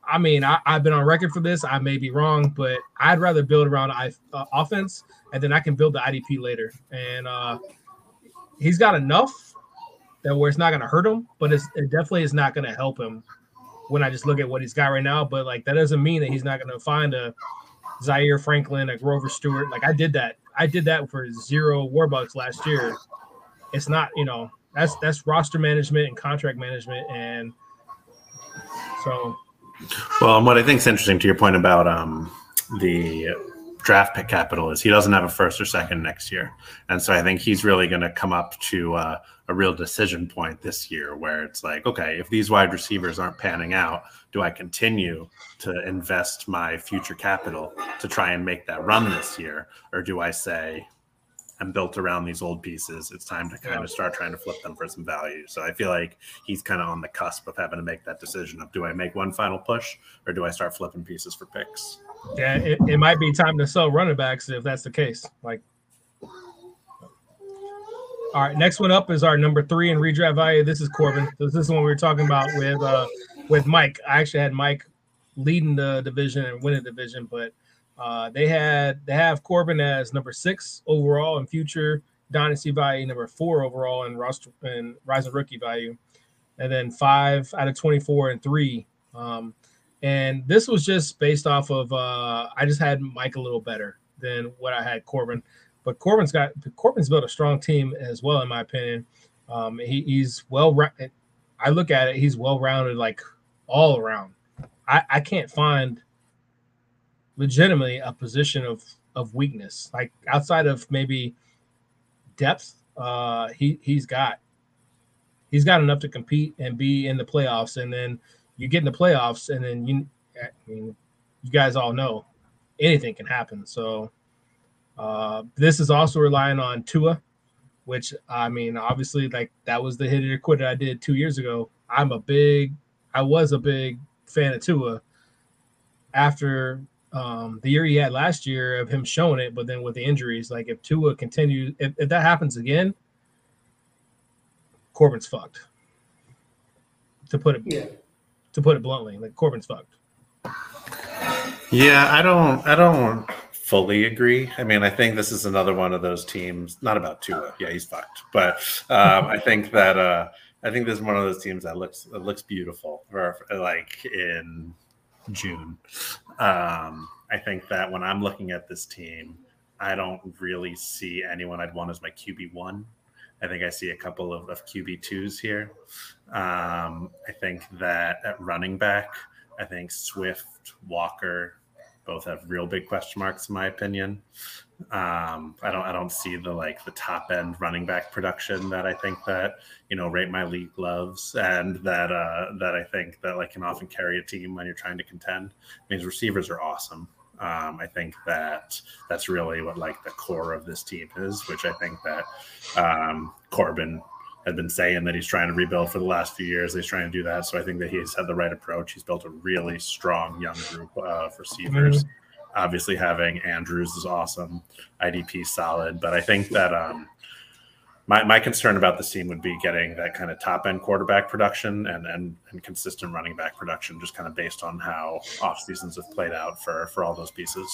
I mean, I, I've been on record for this. I may be wrong, but I'd rather build around I, uh, offense. And then I can build the I D P later. And uh, he's got enough that where it's not going to hurt him, but it's, it definitely is not going to help him when I just look at what he's got right now. But like, that doesn't mean that he's not going to find a Zaire Franklin, a Grover Stewart. Like I did that. I did that for zero Warbucks last year. It's not, you know, that's, that's roster management and contract management. And so. Well, and what I think is interesting to your point about um, the draft pick capital is he doesn't have a first or second next year. And so I think he's really going to come up to uh, a real decision point this year where it's like, okay, if these wide receivers aren't panning out, do I continue to invest my future capital to try and make that run this year? Or do I say, I'm built around these old pieces, it's time to kind of start trying to flip them for some value. So I feel like he's kind of on the cusp of having to make that decision of, do I make one final push or do I start flipping pieces for picks? Yeah, it, it might be time to sell running backs if that's the case. Like, all right, next one up is our number three in redraft value. This is Corbin. This is the one we were talking about with uh, with Mike. I actually had Mike leading the division and winning the division, but Uh, they had they have Corbin as number six overall in future dynasty value, number four overall in roster and rising rookie value, and then five out of twenty-four and three. Um, and this was just based off of uh, I just had Mike a little better than what I had Corbin, but Corbin's got Corbin's built a strong team as well, in my opinion. Um, he, he's well. I look at it, he's well rounded, like all around. I, I can't find. legitimately a position of of weakness, like outside of maybe depth. uh he he's got he's got enough to compete and be in the playoffs, and then you get in the playoffs and then you I mean you guys all know anything can happen. So uh this is also relying on Tua, which I mean obviously like that was the hit it or quit it I did two years ago. I'm a big I was a big fan of Tua after Um, the year he had last year of him showing it, but then with the injuries, like if Tua continues, if, if that happens again, Corbin's fucked. To put it, yeah. to put it bluntly, like Corbin's fucked. Yeah, I don't, I don't fully agree. I mean, I think this is another one of those teams. Not about Tua, yeah, he's fucked. But um, I think that uh, I think this is one of those teams that looks that looks beautiful, or like in June. Um, I think that when I'm looking at this team, I don't really see anyone I'd want as my Q B one. I think I see a couple of, of Q B twos here. Um, I think that at running back, I think Swift, Walker, both have real big question marks in my opinion. Um, I don't I don't see the like the top end running back production that I think that, you know, Rate My League loves, and that uh, that I think that like can often carry a team when you're trying to contend. I mean, receivers are awesome. Um, I think that that's really what like the core of this team is, which I think that um, Corbin had been saying that he's trying to rebuild for the last few years. He's trying to do that. So I think that he's had the right approach. He's built a really strong young group uh, of receivers. Mm-hmm. Obviously, having Andrews is awesome. I D P solid. But I think that um, my my concern about this team would be getting that kind of top-end quarterback production and, and and consistent running back production, just kind of based on how off-seasons have played out for, for all those pieces.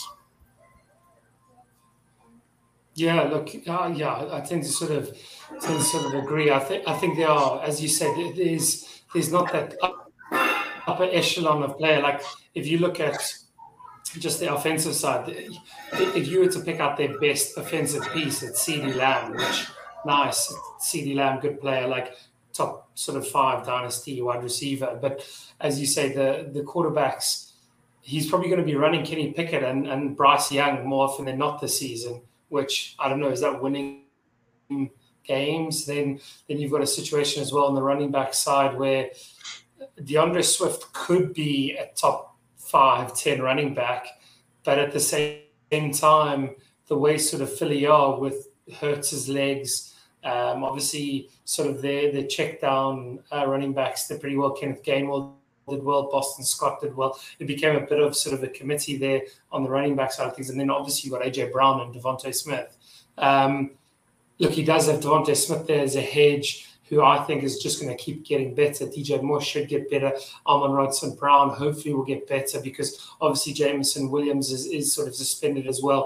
Yeah, look, uh, yeah, I tend to sort of tend to sort of agree. I think I think there are, as you said, there's there's not that up, upper echelon of player. Like if you look at just the offensive side, if you were to pick out their best offensive piece, it's CeeDee Lamb, which nice, CeeDee Lamb, good player, like top sort of five dynasty wide receiver. But as you say, the the quarterbacks, he's probably going to be running Kenny Pickett and, and Bryce Young more often than not this season, which I don't know, is that winning games? Then then you've got a situation as well on the running back side where DeAndre Swift could be a top five, ten running back, but at the same time, the way sort of Philly are with Hurts' legs, um, obviously sort of their, their check down uh, running backs did pretty well. Kenneth Gainwell did well. Boston Scott did well. It became a bit of sort of a committee there on the running back side of things. And then obviously you've got A J Brown and Devontae Smith. Um, look, he does have Devontae Smith there as a hedge, who I think is just going to keep getting better. D J Moore should get better. Amon Ra St. Brown hopefully will get better, because obviously Jameson Williams is, is sort of suspended as well.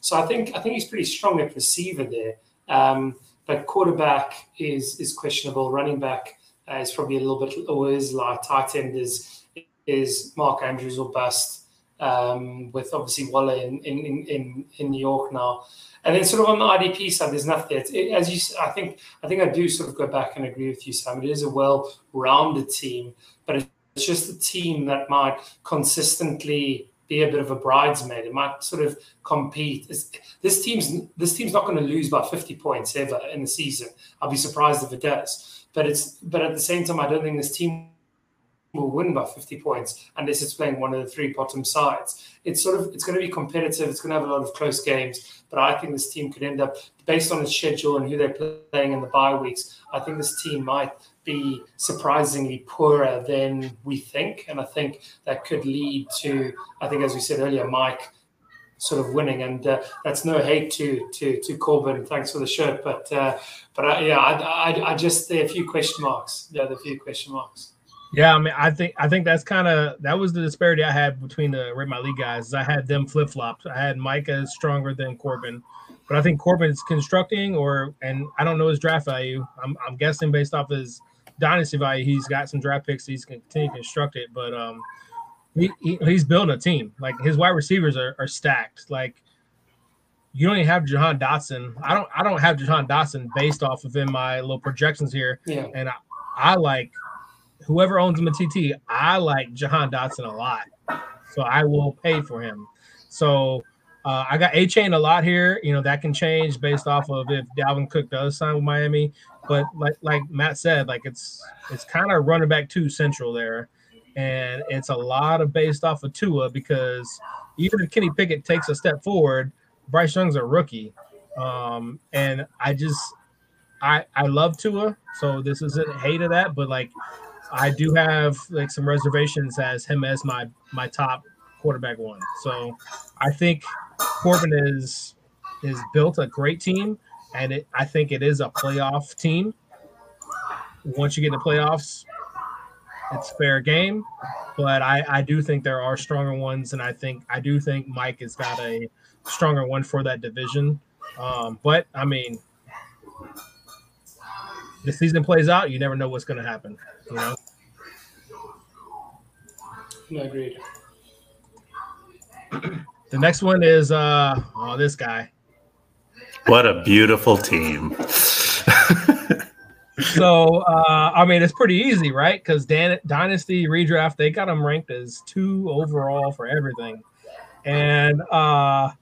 So I think I think he's pretty strong at receiver there. Um, but quarterback is is questionable. Running back uh, is probably a little bit always light. Tight end is is Mark Andrews or Best, um, with obviously Waller in, in in in New York now. And then sort of on the I D P side, there's nothing. It, it, as you, I think, I think I do sort of go back and agree with you, Sam. It is a well-rounded team, but it's just a team that might consistently be a bit of a bridesmaid. It might sort of compete. It's, this team's this team's not going to lose by fifty points ever in the season. I'll be surprised if it does. But it's but at the same time, I don't think this team will win by fifty points unless it's playing one of the three bottom sides. It's sort of it's going to be competitive. It's going to have a lot of close games. But I think this team could end up, based on its schedule and who they're playing in the bye weeks, I think this team might be surprisingly poorer than we think. And I think that could lead to, I think, as we said earlier, Mike sort of winning. And uh, that's no hate to to to Corbin. Thanks for the shirt. But, uh, but I, yeah, I, I, I just, there are a few question marks. Yeah, there are a few question marks. Yeah, I mean, I think I think that's kind of that was the disparity I had between the Rate My League guys. I had them flip flops. I had Micah stronger than Corbin, but I think Corbin's constructing, or and I don't know his draft value. I'm I'm guessing based off his dynasty value, he's got some draft picks. He's going to continue to construct it, but um, he, he he's building a team. Like his wide receivers are are stacked. Like you don't even have Jahan Dotson. I don't I don't have Jahan Dotson based off of in my little projections here. Yeah, and I, I like. Whoever owns him a T T, I like Jahan Dotson a lot, so I will pay for him. So uh, I got A-Chain a lot here. You know, that can change based off of if Dalvin Cook does sign with Miami. But like like Matt said, like it's it's kind of running back two central there, and it's a lot of based off of Tua because even if Kenny Pickett takes a step forward, Bryce Young's a rookie, um, and I just I I love Tua, so this isn't hate of that, but like. I do have like some reservations as him as my, my top quarterback one. So I think Corbin is is built a great team, and it, I think it is a playoff team. Once you get in the playoffs, it's fair game. But I, I do think there are stronger ones, and I think I do think Mike has got a stronger one for that division. Um, but I mean, the season plays out, you never know what's going to happen. You know. No, agreed. The next one is uh oh this guy. What a beautiful team. So uh I mean it's pretty easy, right? Because Dan Dynasty Redraft, they got him ranked as two overall for everything. And uh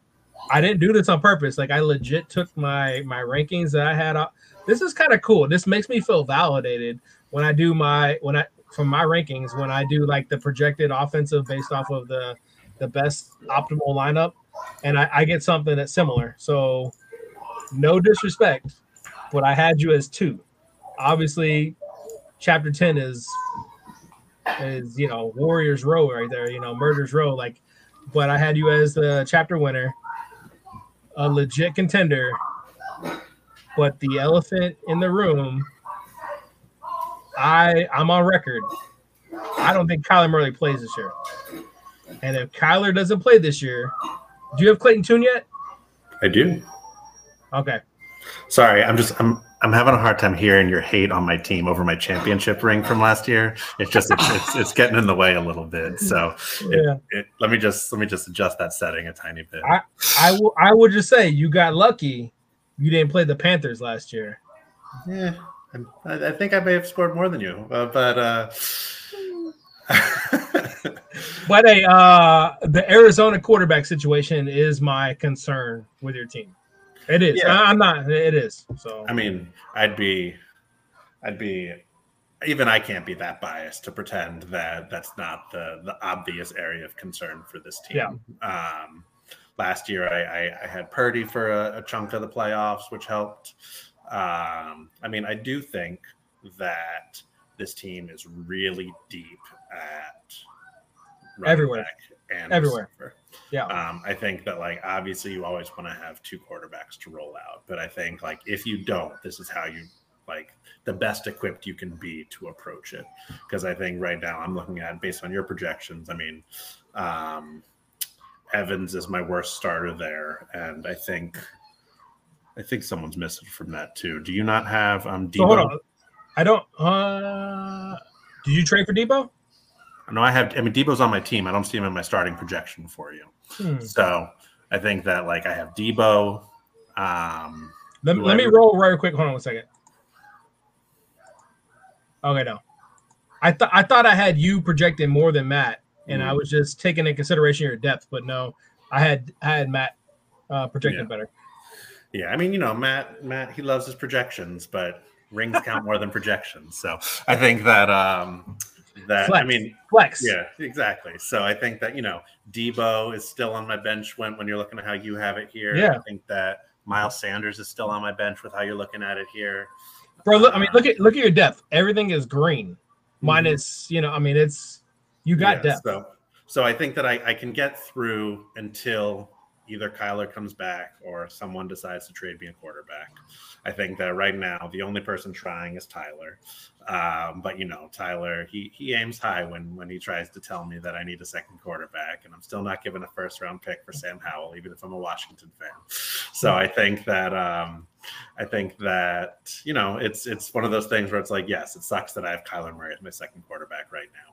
I didn't do this on purpose. Like I legit took my my rankings that I had up. This is kind of cool. This makes me feel validated. When I do my when I from my rankings, when I do like the projected offensive based off of the the best optimal lineup, and I, I get something that's similar. So no disrespect, but I had you as two. Obviously, chapter ten is is you know Warriors Row right there, you know Murder's Row. Like, but I had you as the chapter winner, a legit contender, but the elephant in the room. I, I'm on record. I don't think Kyler Murray plays this year. And if Kyler doesn't play this year, do you have Clayton Tune yet? I do. Okay. Sorry, I'm just I'm I'm having a hard time hearing your hate on my team over my championship ring from last year. It's just it's it's, it's getting in the way a little bit. So yeah. it, it, let me just let me just adjust that setting a tiny bit. I, I will I will just say you got lucky. You didn't play the Panthers last year. Yeah. I think I may have scored more than you, uh, but uh... but hey, uh, the Arizona quarterback situation is my concern with your team. It is. Yeah. I'm not. It is. So I mean, I'd be, I'd be, even I can't be that biased to pretend that that's not the the obvious area of concern for this team. Yeah. Um, last year, I, I I had Purdy for a, a chunk of the playoffs, which helped. Um, I mean, I do think that this team is really deep at everywhere and everywhere. Receiver. Yeah. Um, I think that like, obviously you always want to have two quarterbacks to roll out, but I think like, if you don't, this is how you like the best equipped you can be to approach it. Cause I think right now I'm looking at based on your projections. I mean, um, Evans is my worst starter there. And I think, I think someone's missing from that too. Do you not have um Debo? So hold on. I don't. Uh, did you trade for Debo? I know I have, I mean, Debo's on my team. I don't see him in my starting projection for you. Hmm. So I think that, like, I have Debo. Um, let let me roll real quick. Hold on one second. Okay, no. I, th I thought I had you projected more than Matt, and mm. I was just taking into consideration your depth, but no, I had I had Matt uh, projected yeah. better. Yeah, I mean, you know, Matt, Matt, he loves his projections, but rings count more than projections. So I think that um, that flex. I mean, flex. Yeah, exactly. So I think that, you know, Debo is still on my bench when when you're looking at how you have it here. Yeah. I think that Miles Sanders is still on my bench with how you're looking at it here. Bro, look, I mean, look at look at your depth. Everything is green, minus you know. I mean, it's you got yeah, depth. So, so I think that I, I can get through until either Kyler comes back or someone decides to trade me a quarterback. I think that right now the only person trying is Tyler, um, but you know, Tyler he he aims high when when he tries to tell me that I need a second quarterback, and I'm still not giving a first round pick for Sam Howell, even if I'm a Washington fan. So I think that. Um, I think that, you know, it's it's one of those things where it's like, yes, it sucks that I have Kyler Murray as my second quarterback right now.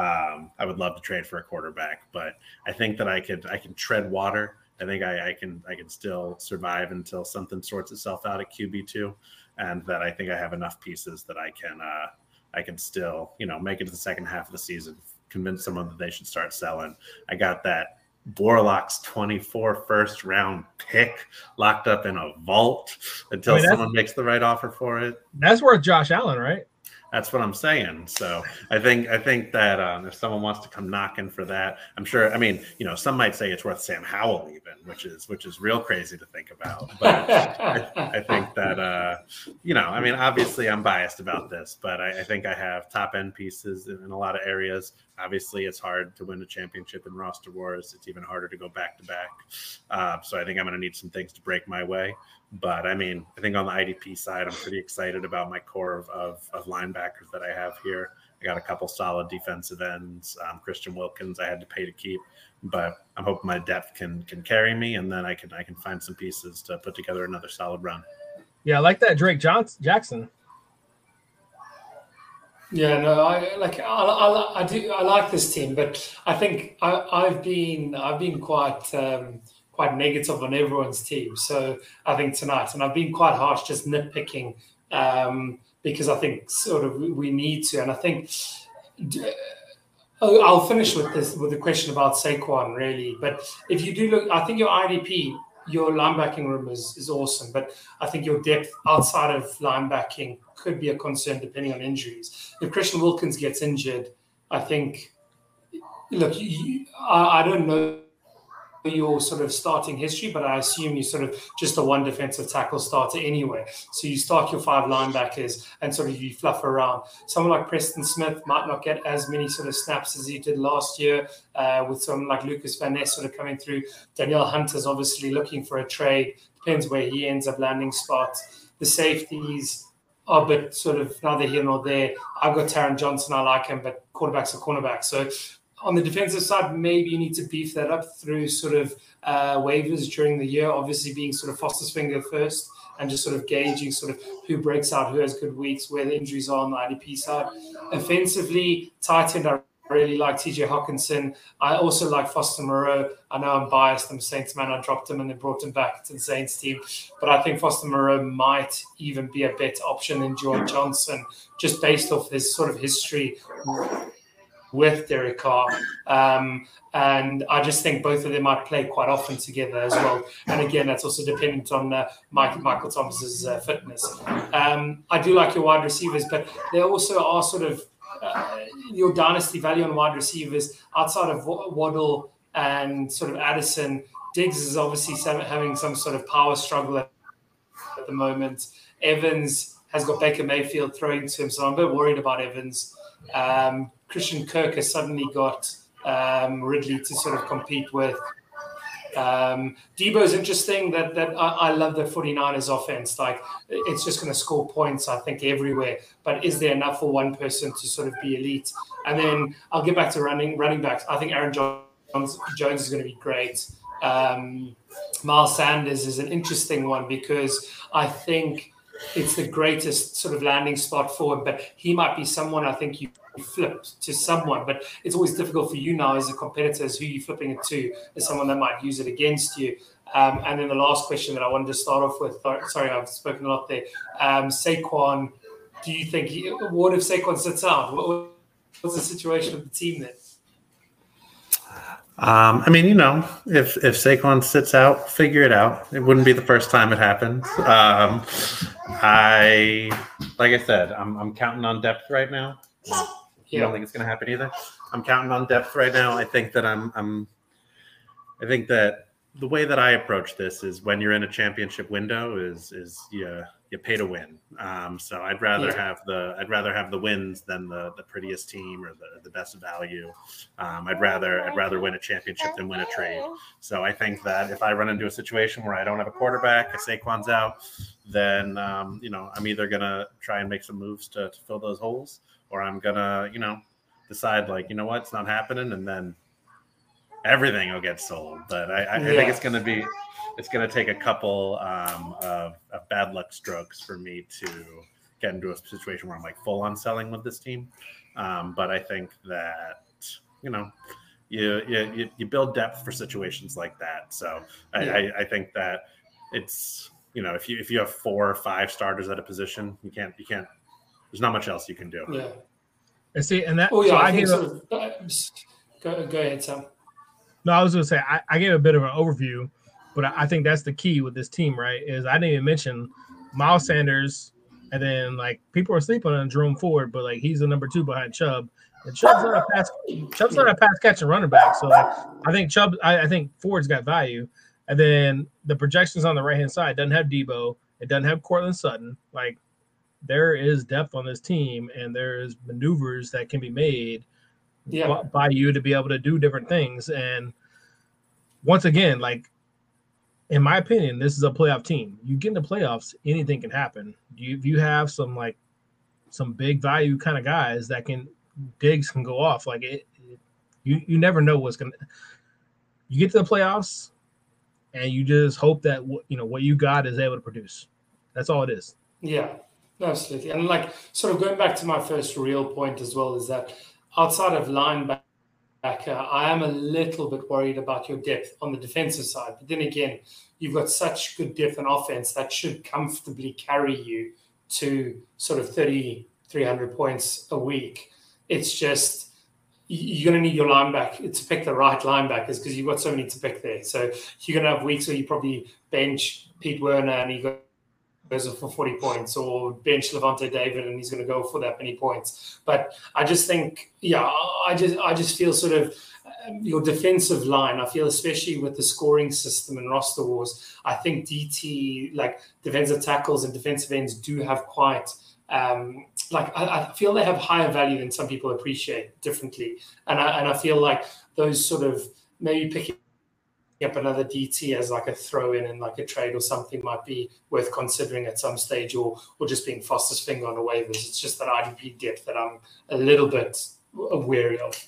Um, I would love to trade for a quarterback, but I think that I could I can tread water. I think I, I can I can still survive until something sorts itself out at Q B two, and that I think I have enough pieces that I can uh, I can still, you know, make it to the second half of the season, convince someone that they should start selling. I got that Warlocks twenty-four first round pick locked up in a vault until I mean, someone makes the right offer for it. That's worth Josh Allen, right? That's what I'm saying. So I think I think that um, if someone wants to come knocking for that, I'm sure. I mean, you know, some might say it's worth Sam Howell even, which is which is real crazy to think about. But I, I think that uh, you know, I mean, obviously I'm biased about this, but I, I think I have top end pieces in, in a lot of areas. Obviously, it's hard to win a championship in Roster Wars. It's even harder to go back to back. Uh, so I think I'm going to need some things to break my way. But I mean, I think on the I D P side, I'm pretty excited about my core of, of, of linebackers that I have here. I got a couple solid defensive ends. Um, Christian Wilkins, I had to pay to keep, but I'm hoping my depth can can carry me, and then I can I can find some pieces to put together another solid run. Yeah, I like that Drake Johnson Jackson. Yeah, no, I like I, I, I do I like this team, but I think I, I've been I've been quite um, quite negative on everyone's team. So I think tonight, and I've been quite harsh, just nitpicking um, because I think sort of we need to. And I think oh, I'll finish with this with the question about Saquon really. But if you do look, I think your I D P, your linebacking room is is awesome, but I think your depth outside of linebacking could be a concern depending on injuries. If Christian Wilkins gets injured, I think, look, you, I, I don't know your sort of starting history, but I assume you're sort of just a one defensive tackle starter anyway. So you start your five linebackers and sort of you fluff around. Someone like Preston Smith might not get as many sort of snaps as he did last year uh, with someone like Lucas Van Ness sort of coming through. Danielle Hunter's obviously looking for a trade. Depends where he ends up landing spots. The safeties are a bit sort of neither here nor there. I've got Taron Johnson. I like him, but quarterbacks are cornerbacks. So on the defensive side, maybe you need to beef that up through sort of uh, waivers during the year, obviously being sort of Foster's finger first and just sort of gauging sort of who breaks out, who has good weeks, where the injuries are on the I D P side. Offensively, tight end, I really like T J Hawkinson. I also like Foster Moreau. I know I'm biased. I'm a Saints man. I dropped him and then brought him back to the Saints team. But I think Foster Moreau might even be a better option than Jordan Johnson just based off his sort of history with Derek Carr. Um, and I just think both of them might play quite often together as well. And again, that's also dependent on uh, Mike, Michael Thomas's uh, fitness. Um, I do like your wide receivers, but they also are sort of uh, your dynasty value on wide receivers outside of Waddle and sort of Addison. Diggs is obviously some, having some sort of power struggle at the moment. Evans has got Baker Mayfield throwing to him, so I'm a bit worried about Evans. Um, Christian Kirk has suddenly got um, Ridley to sort of compete with. Um, Debo's interesting. That that I, I love the 49ers offense. Like, it's just going to score points, I think, everywhere. But is there enough for one person to sort of be elite? And then I'll get back to running running backs. I think Aaron Jones, Jones is going to be great. Um, Miles Sanders is an interesting one because I think it's the greatest sort of landing spot for him. But he might be someone I think you flipped to someone, but it's always difficult for you now as a competitor as who you're flipping it to, as someone that might use it against you. Um, and then the last question that I wanted to start off with, sorry, I've spoken a lot there. Um, Saquon, do you think, he, what if Saquon sits out? What, what's the situation of the team then? Um, I mean, you know, if, if Saquon sits out, figure it out. It wouldn't be the first time it happens. Um, I, like I said, I'm, I'm counting on depth right now. You don't think it's going to happen either? I'm counting on depth right now. I think that I'm, I'm, I think that the way that I approach this is when you're in a championship window is, is you, you pay to win. Um, so I'd rather yeah. have the, I'd rather have the wins than the, the prettiest team or the, the best value. Um, I'd rather, I'd rather win a championship than win a trade. So I think that if I run into a situation where I don't have a quarterback, if Saquon's out, then, um, you know, I'm either going to try and make some moves to, to fill those holes, or I'm going to, you know, decide like, you know what, it's not happening. And then everything will get sold. But I, I, yeah. I think it's going to be, it's going to take a couple um, of, of bad luck strokes for me to get into a situation where I'm like full on selling with this team. Um, but I think that, you know, you, you, you build depth for situations like that. So I, yeah. I, I think that it's, you know, if you, if you have four or five starters at a position, you can't, you can't, there's not much else you can do. Yeah. And see, and that, oh, yeah, so I, I gave so. a, go, go ahead, Sam. No, I was going to say, I, I gave a bit of an overview, but I, I think that's the key with this team, right? Is I didn't even mention Miles Sanders, and then like people are sleeping on Jerome Ford, but like he's the number two behind Chubb. And Chubb's not a pass, Chubb's not a pass catching running back. So like, I think Chubb, I, I think Ford's got value. And then the projections on the right hand side doesn't have Debo, it doesn't have Cortland Sutton, like. There is depth on this team, and there is maneuvers that can be made yeah. by, by you to be able to do different things. And once again, like in my opinion, this is a playoff team. You get in the playoffs, anything can happen. You, if you have some like some big value kind of guys that can digs can go off. Like it, it you you never know what's gonna. You get to the playoffs, and you just hope that you know what you got is able to produce. That's all it is. Yeah. Absolutely. And like sort of going back to my first real point as well is that outside of linebacker, I am a little bit worried about your depth on the defensive side. But then again, you've got such good depth on offense that should comfortably carry you to sort of thirty, three hundred points a week. It's just you're going to need your linebacker to pick the right linebackers because you've got so many to pick there. So you're going to have weeks where you probably bench Pete Werner and you go goes for forty points, or bench Levante David and he's going to go for that many points. But I just think, yeah, I just I just feel sort of um, your defensive line, I feel especially with the scoring system and roster wars, I think D T, like defensive tackles and defensive ends do have quite, um, like I, I feel they have higher value than some people appreciate differently. And I, and I feel like those sort of maybe picking up another D T as like a throw in and like a trade or something might be worth considering at some stage, or or just being Foster's finger on the waivers. It's just that I D P depth that I'm a little bit wary of.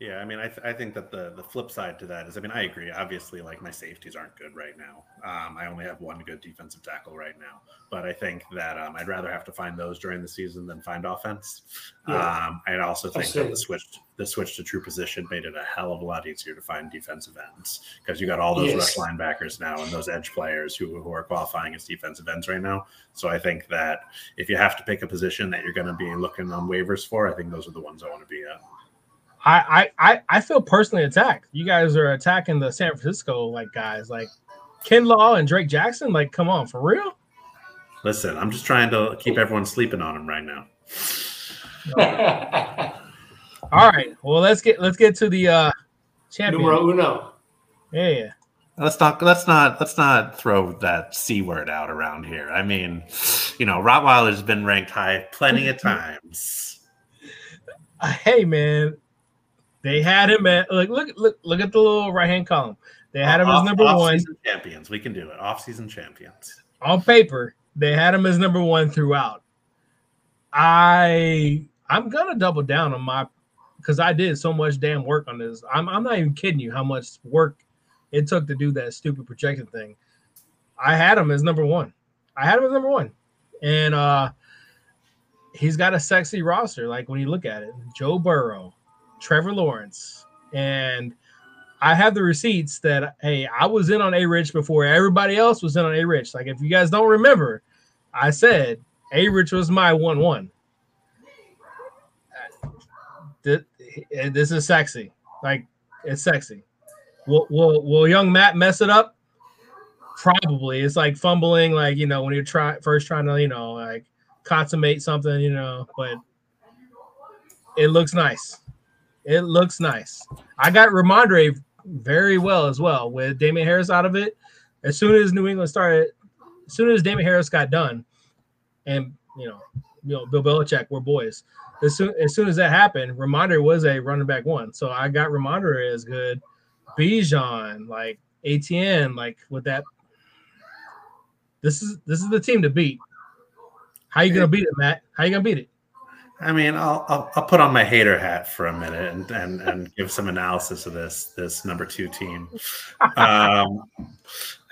Yeah, I mean, I th- I think that the the flip side to that is, I mean, I agree. Obviously, like my safeties aren't good right now. Um, I only have one good defensive tackle right now. But I think that um, I'd rather have to find those during the season than find offense. Yeah. Um, I'd also think Absolutely. that the switch the switch to true position made it a hell of a lot easier to find defensive ends because you got all those yes. rush linebackers now and those edge players who who are qualifying as defensive ends right now. So I think that if you have to pick a position that you're going to be looking on waivers for, I think those are the ones I want to be at. I, I I feel personally attacked. You guys are attacking the San Francisco like guys, like Kinlaw and Drake Jackson. Like, come on, for real. Listen, I'm just trying to keep everyone sleeping on him right now. All right, well let's get let's get to the uh, champion. Numero uno. Yeah, yeah. Let's not let's not let's not throw that C word out around here. I mean, you know, Rottweiler's been ranked high plenty of times. Hey, man. They had him at like look look look at the little right hand column. They had him off, as number one. Off-season champions, we can do it. Off-season champions. On paper, they had him as number one throughout. I I'm gonna double down on my because I did so much damn work on this. I'm I'm not even kidding you how much work it took to do that stupid projection thing. I had him as number one. I had him as number one. And uh, he's got a sexy roster. Like, when you look at it, Joe Burrow, Trevor Lawrence, and I have the receipts that, hey, I was in on A-Rich before everybody else was in on A-Rich. Like, if you guys don't remember, I said A-Rich was my one one. This is sexy. Like, it's sexy. Will, will, will Young Matt mess it up? Probably. It's like fumbling, like, you know, when you're try, first trying to, you know, like, consummate something, you know, but it looks nice. It looks nice. I got Ramondre very well as well with Damian Harris out of it. As soon as New England started, as soon as Damian Harris got done, and, you know, you know, Bill Belichick, we're boys. As soon, as soon as that happened, Ramondre was a running back one. So I got Ramondre as good. Bijan, like A T N, like with that. This is this is the team to beat. How you gonna beat it, Matt? How you gonna beat it? I mean, I'll I'll, I'll put on my hater hat for a minute and and, and give some analysis of this this number two team. um,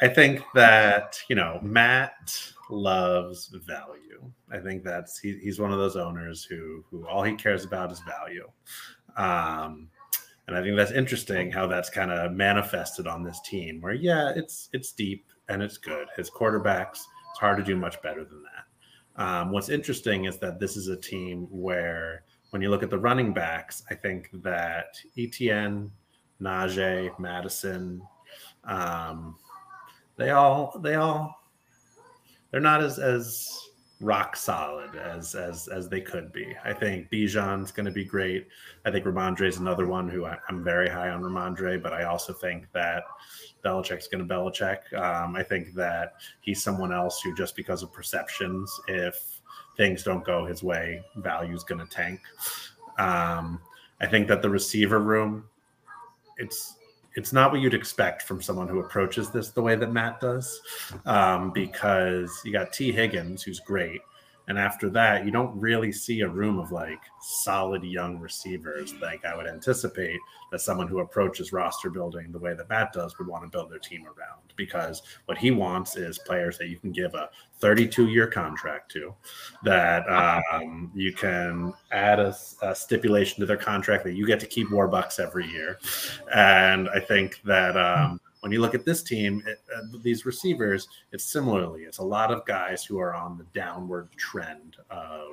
I think that, you know, Matt loves value. I think that's he, he's one of those owners who who all he cares about is value, um, and I think that's interesting how that's kind of manifested on this team. Where yeah, it's it's deep and it's good. His quarterbacks, it's hard to do much better than that. Um, what's interesting is that this is a team where when you look at the running backs, I think that Etienne, Najee, Madison, um, they all they all they're not as as rock solid as as as they could be. I think Bijan's going to be great. I think Ramondre is another one who I, I'm very high on Ramondre, but I also think that Belichick's going to Belichick. Um, I think that he's someone else who, just because of perceptions, if things don't go his way, value's going to tank. Um, I think that the receiver room, it's it's not what you'd expect from someone who approaches this the way that Matt does, um, because you got T. Higgins, who's great. And after that, you don't really see a room of like solid young receivers. Like, I would anticipate that someone who approaches roster building the way that Matt does would want to build their team around, because what he wants is players that you can give a thirty-two year contract to, that um, you can add a, a stipulation to their contract that you get to keep Warbucks every year. And I think that, um, when you look at this team, it, uh, these receivers, it's similarly, it's a lot of guys who are on the downward trend of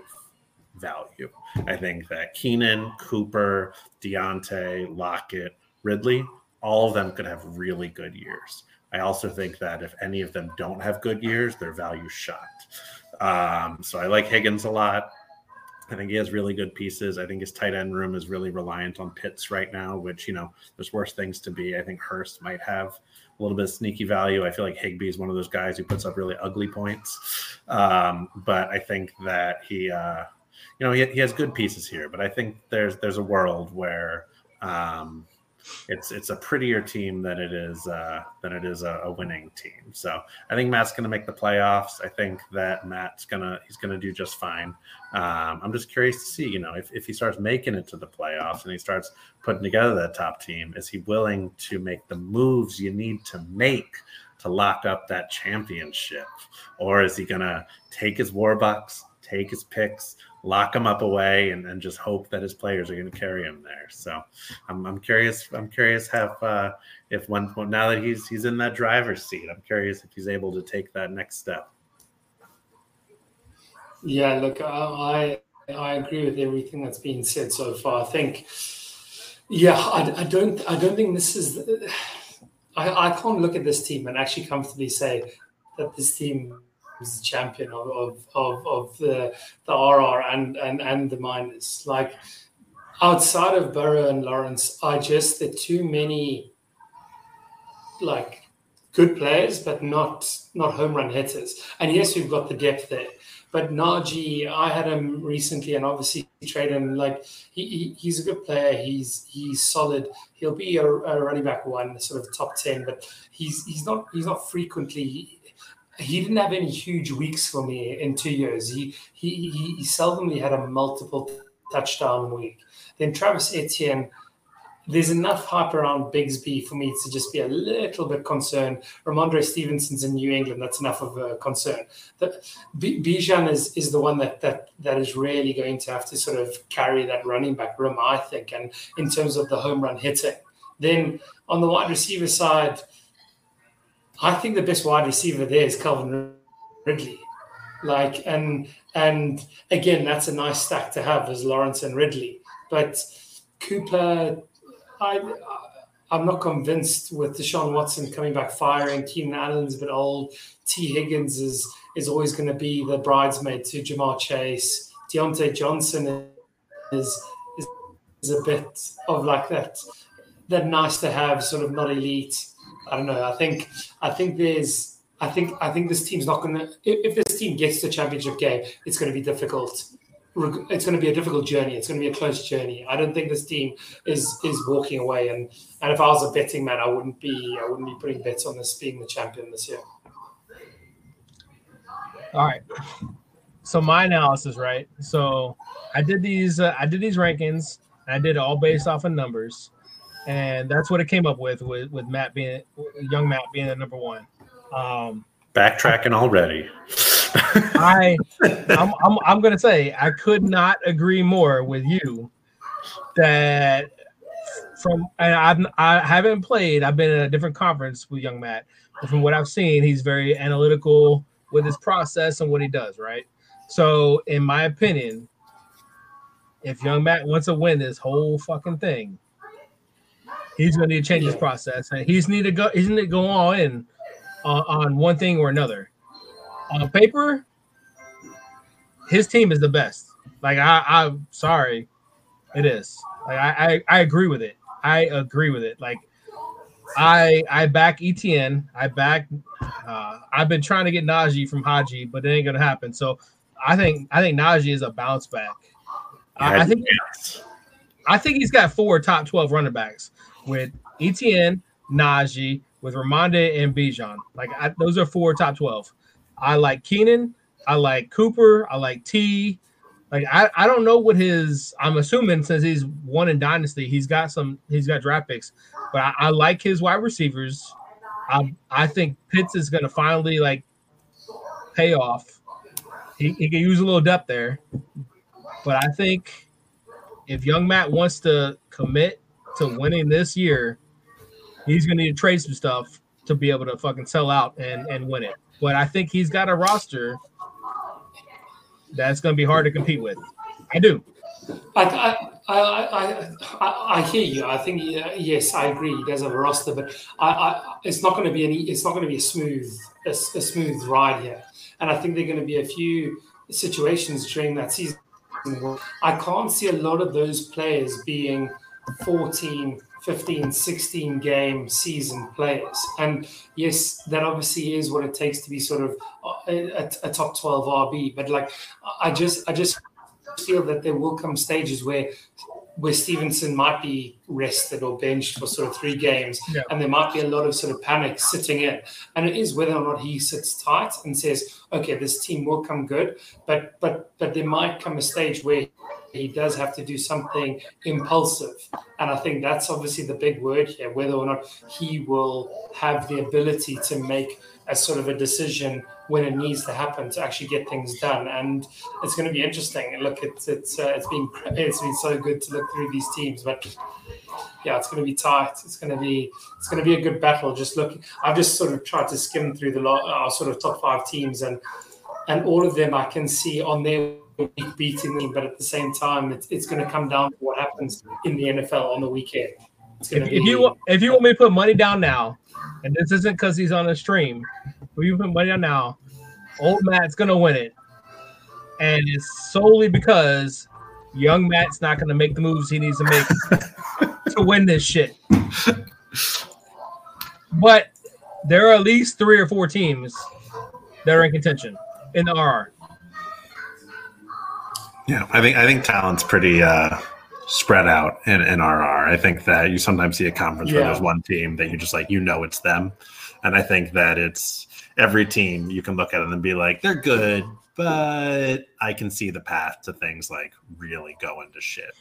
value. I think that Keenan, Cooper, Deontay, Lockett, Ridley, all of them could have really good years. I also think that if any of them don't have good years, their value shot. Um, so I like Higgins a lot. I think he has really good pieces. I think his tight end room is really reliant on Pitts right now, which, you know, there's worse things to be. I think Hurst might have a little bit of sneaky value. I feel like Higbee is one of those guys who puts up really ugly points. Um, but I think that he, uh, you know, he, he has good pieces here. But I think there's there's a world where um, it's it's a prettier team than it is uh, than it is a, a winning team. So I think Matt's going to make the playoffs. I think that Matt's gonna he's going to do just fine. Um, I'm just curious to see, you know, if, if he starts making it to the playoffs and he starts putting together that top team, is he willing to make the moves you need to make to lock up that championship? Or is he going to take his Warbucks, take his picks, lock them up away, and, and just hope that his players are going to carry him there? So I'm, I'm curious. I'm curious how, uh, if one, now that he's, he's in that driver's seat, I'm curious if he's able to take that next step. Yeah, look, I I agree with everything that's been said so far. I think, yeah, I, I don't I don't think this is. I, I can't look at this team and actually comfortably say that this team is the champion of of of, of the the R R and and and the minors. Like, outside of Burrow and Lawrence, are just the too many like good players, but not not home run hitters. And yes, we've got the depth there. But Najee, I had him recently, and obviously traded him. Like, he, he he's a good player. He's he's solid. He'll be a, a running back one, sort of top ten. But he's he's not he's not frequently. He didn't have any huge weeks for me in two years. He he he, he seldomly had a multiple touchdown week. Then Travis Etienne, there's enough hype around Bigsby for me to just be a little bit concerned. Ramondre Stevenson's in New England. That's enough of a concern. Bijan is, is the one that, that that is really going to have to sort of carry that running back room, I think, and in terms of the home run hitting. Then on the wide receiver side, I think the best wide receiver there is Calvin Ridley. Like, and and again, that's a nice stack to have is Lawrence and Ridley. But Cooper... I, I'm not convinced with Deshaun Watson coming back firing. Keenan Allen's a bit old. T. Higgins is is always going to be the bridesmaid to Jamar Chase. Deontay Johnson is is, is a bit of like that that nice to have, sort of not elite. I don't know. I think I think there's I think I think this team's not going to. If this team gets to the championship game, it's going to be difficult. It's going to be a difficult journey. It's going to be a close journey. I don't think this team is is walking away. And, and if I was a betting man, I wouldn't be I wouldn't be putting bets on this being the champion this year. All right. So my analysis, right? So I did these uh, I did these rankings. And I did it all based off of numbers, and that's what it came up with with with Matt being young Matt being the number one. Um, Backtracking already. I, I'm, I'm, I'm gonna say I could not agree more with you. That from and I've I haven't played. I've been in a different conference with Young Matt, but from what I've seen, he's very analytical with his process and what he does. Right. So, in my opinion, if Young Matt wants to win this whole fucking thing, he's gonna need to change his process, and he's need to go. He's need to go all in on, on one thing or another. On paper, his team is the best. Like, I, I'm sorry. It is. Like, I, I, I agree with it. I agree with it. Like, I I back E T N. I back uh, – I've been trying to get Najee from Haji, but it ain't going to happen. So, I think I think Najee is a bounce back. I, I think I think he's got four top twelve running backs with E T N, Najee, with Ramondre, and Bijan. Like, I, those are four top twelve. I like Keenan. I like Cooper. I like T. Like I, I don't know what his. I'm assuming since he's one in Dynasty, he's got some. He's got draft picks, but I, I like his wide receivers. I I think Pitts is going to finally like pay off. He, he can use a little depth there, but I think if Young Matt wants to commit to winning this year, he's going to need to trade some stuff to be able to fucking sell out and and win it. But I think he's got a roster that's going to be hard to compete with. I do. I I I, I, I hear you. I think uh, yes, I agree. He does have a roster, but I, I it's not going to be any. It's not going to be a smooth a, a smooth ride here. And I think there are going to be a few situations during that season where I can't see a lot of those players being fourteen, fifteen, sixteen game season players. And yes, that obviously is what it takes to be sort of a, a top twelve R B. But like, I just, I just feel that there will come stages where, where Stevenson might be rested or benched for sort of three games. Yeah. And there might be a lot of sort of panic sitting in. And it is whether or not he sits tight and says, okay, this team will come good, but, but, but there might come a stage where he does have to do something impulsive. And I think that's obviously the big word here, whether or not he will have the ability to make a sort of a decision when it needs to happen to actually get things done. And it's going to be interesting. Look, it's it's uh, it's been it's been so good to look through these teams, but yeah, it's going to be tight. It's going to be it's going to be a good battle. Just looking, I've just sort of tried to skim through the lot, our sort of top five teams, and and all of them I can see on their beating them, but at the same time, it's it's going to come down to what happens in the N F L on the weekend. It's going if, to be, if you want, if you want me to put money down now, and this isn't because he's on a stream, but you put money down now, old Matt's going to win it, and it's solely because young Matt's not going to make the moves he needs to make to win this shit. But there are at least three or four teams that are in contention in the R R. Yeah, I think I think talent's pretty uh, spread out in, in R R. I think that you sometimes see a conference yeah. where there's one team that you're just like, you know it's them. And I think that it's every team you can look at them and be like, they're good, but I can see the path to things like really going to shit.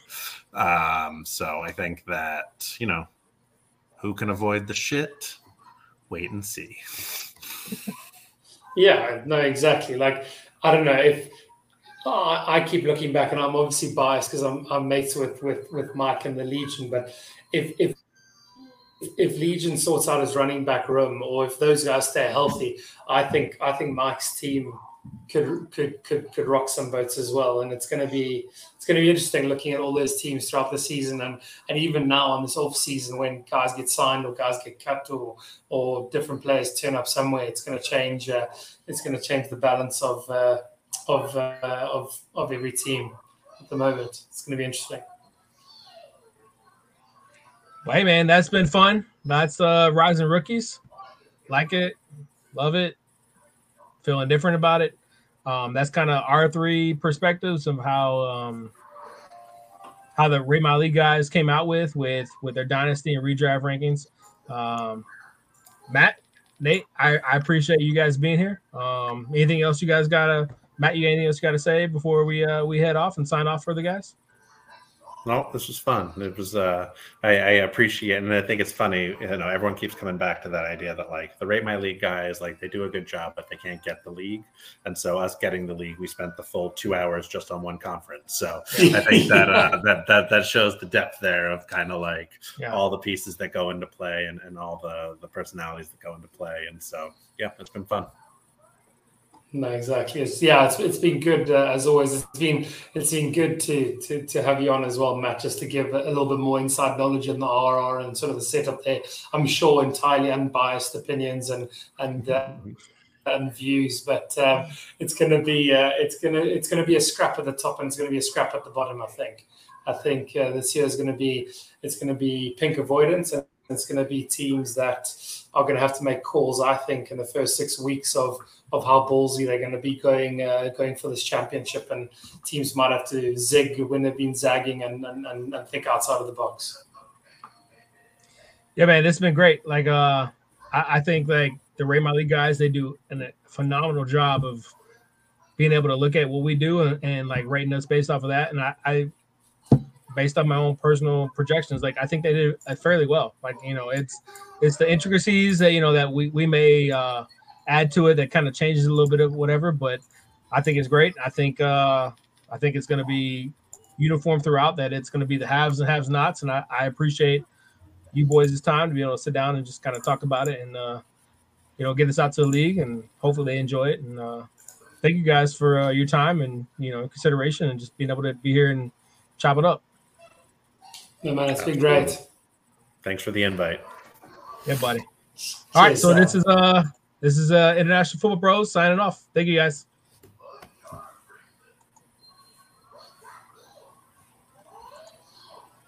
Um, so I think that, you know, who can avoid the shit? Wait and see. Yeah, no, exactly. Like, I don't know if oh, I keep looking back, and I'm obviously biased because I'm I'm mates with, with, with Mike and the Legion. But if if if Legion sorts out his running back room, or if those guys stay healthy, I think I think Mike's team could could could, could rock some votes as well. And it's gonna be it's gonna be interesting looking at all those teams throughout the season, and, and even now on this off season when guys get signed or guys get cut or or different players turn up somewhere, it's gonna change uh, it's gonna change the balance of uh, of uh, of of every team at the moment. It's gonna be interesting. Well, hey, man, that's been fun. That's uh, Rising Rookies. Like it. Love it. Feeling different about it. Um, that's kind of our three perspectives of how um, how the Rate My League guys came out with, with with their dynasty and redraft rankings. Um, Matt, Nate, I, I appreciate you guys being here. Um, anything else you guys got to – Matt, you got anything else you got to say before we uh, we head off and sign off for the guys? No, this was fun. It was, uh, I, I appreciate it. And I think it's funny, you know, everyone keeps coming back to that idea that like the Rate My League guys, like they do a good job, but they can't get the league. And so us getting the league, we spent the full two hours just on one conference. So I think that, uh, that, that, that shows the depth there of kind of like yeah. all the pieces that go into play and, and all the, the personalities that go into play. And so, yeah, it's been fun. No, exactly. It's, yeah, it's it's been good uh, as always. It's been it's been good to, to to have you on as well, Matt, just to give a little bit more inside knowledge in the R R and sort of the setup there. I'm sure entirely unbiased opinions and and uh, and views, but uh, it's gonna be uh, it's gonna it's gonna be a scrap at the top and it's gonna be a scrap at the bottom. I think I think uh, this year is gonna be it's gonna be pink avoidance and it's gonna be teams that are gonna have to make calls. I think in the first six weeks of of how ballsy they're going to be going uh, going for this championship, and teams might have to zig when they've been zagging and and, and and think outside of the box. Yeah, man, this has been great. Like, uh, I, I think like the Rate My League guys, they do a phenomenal job of being able to look at what we do and, and like rating us based off of that. And I, I, based on my own personal projections, like I think they did fairly well. Like, you know, it's it's the intricacies that you know that we we may. Uh, add to it that kind of changes a little bit of whatever, but I think it's great. I think uh, I think it's going to be uniform throughout, that it's going to be the haves and haves nots, and I, I appreciate you boys' time to be able to sit down and just kind of talk about it and, uh, you know, get this out to the league, and hopefully they enjoy it. And uh, thank you guys for uh, your time and, you know, consideration and just being able to be here and chop it up. Yeah, man, it's been great. Thanks for the invite. Yeah, buddy. All right, so this is – uh. This is uh, International Football Bros signing off. Thank you, guys.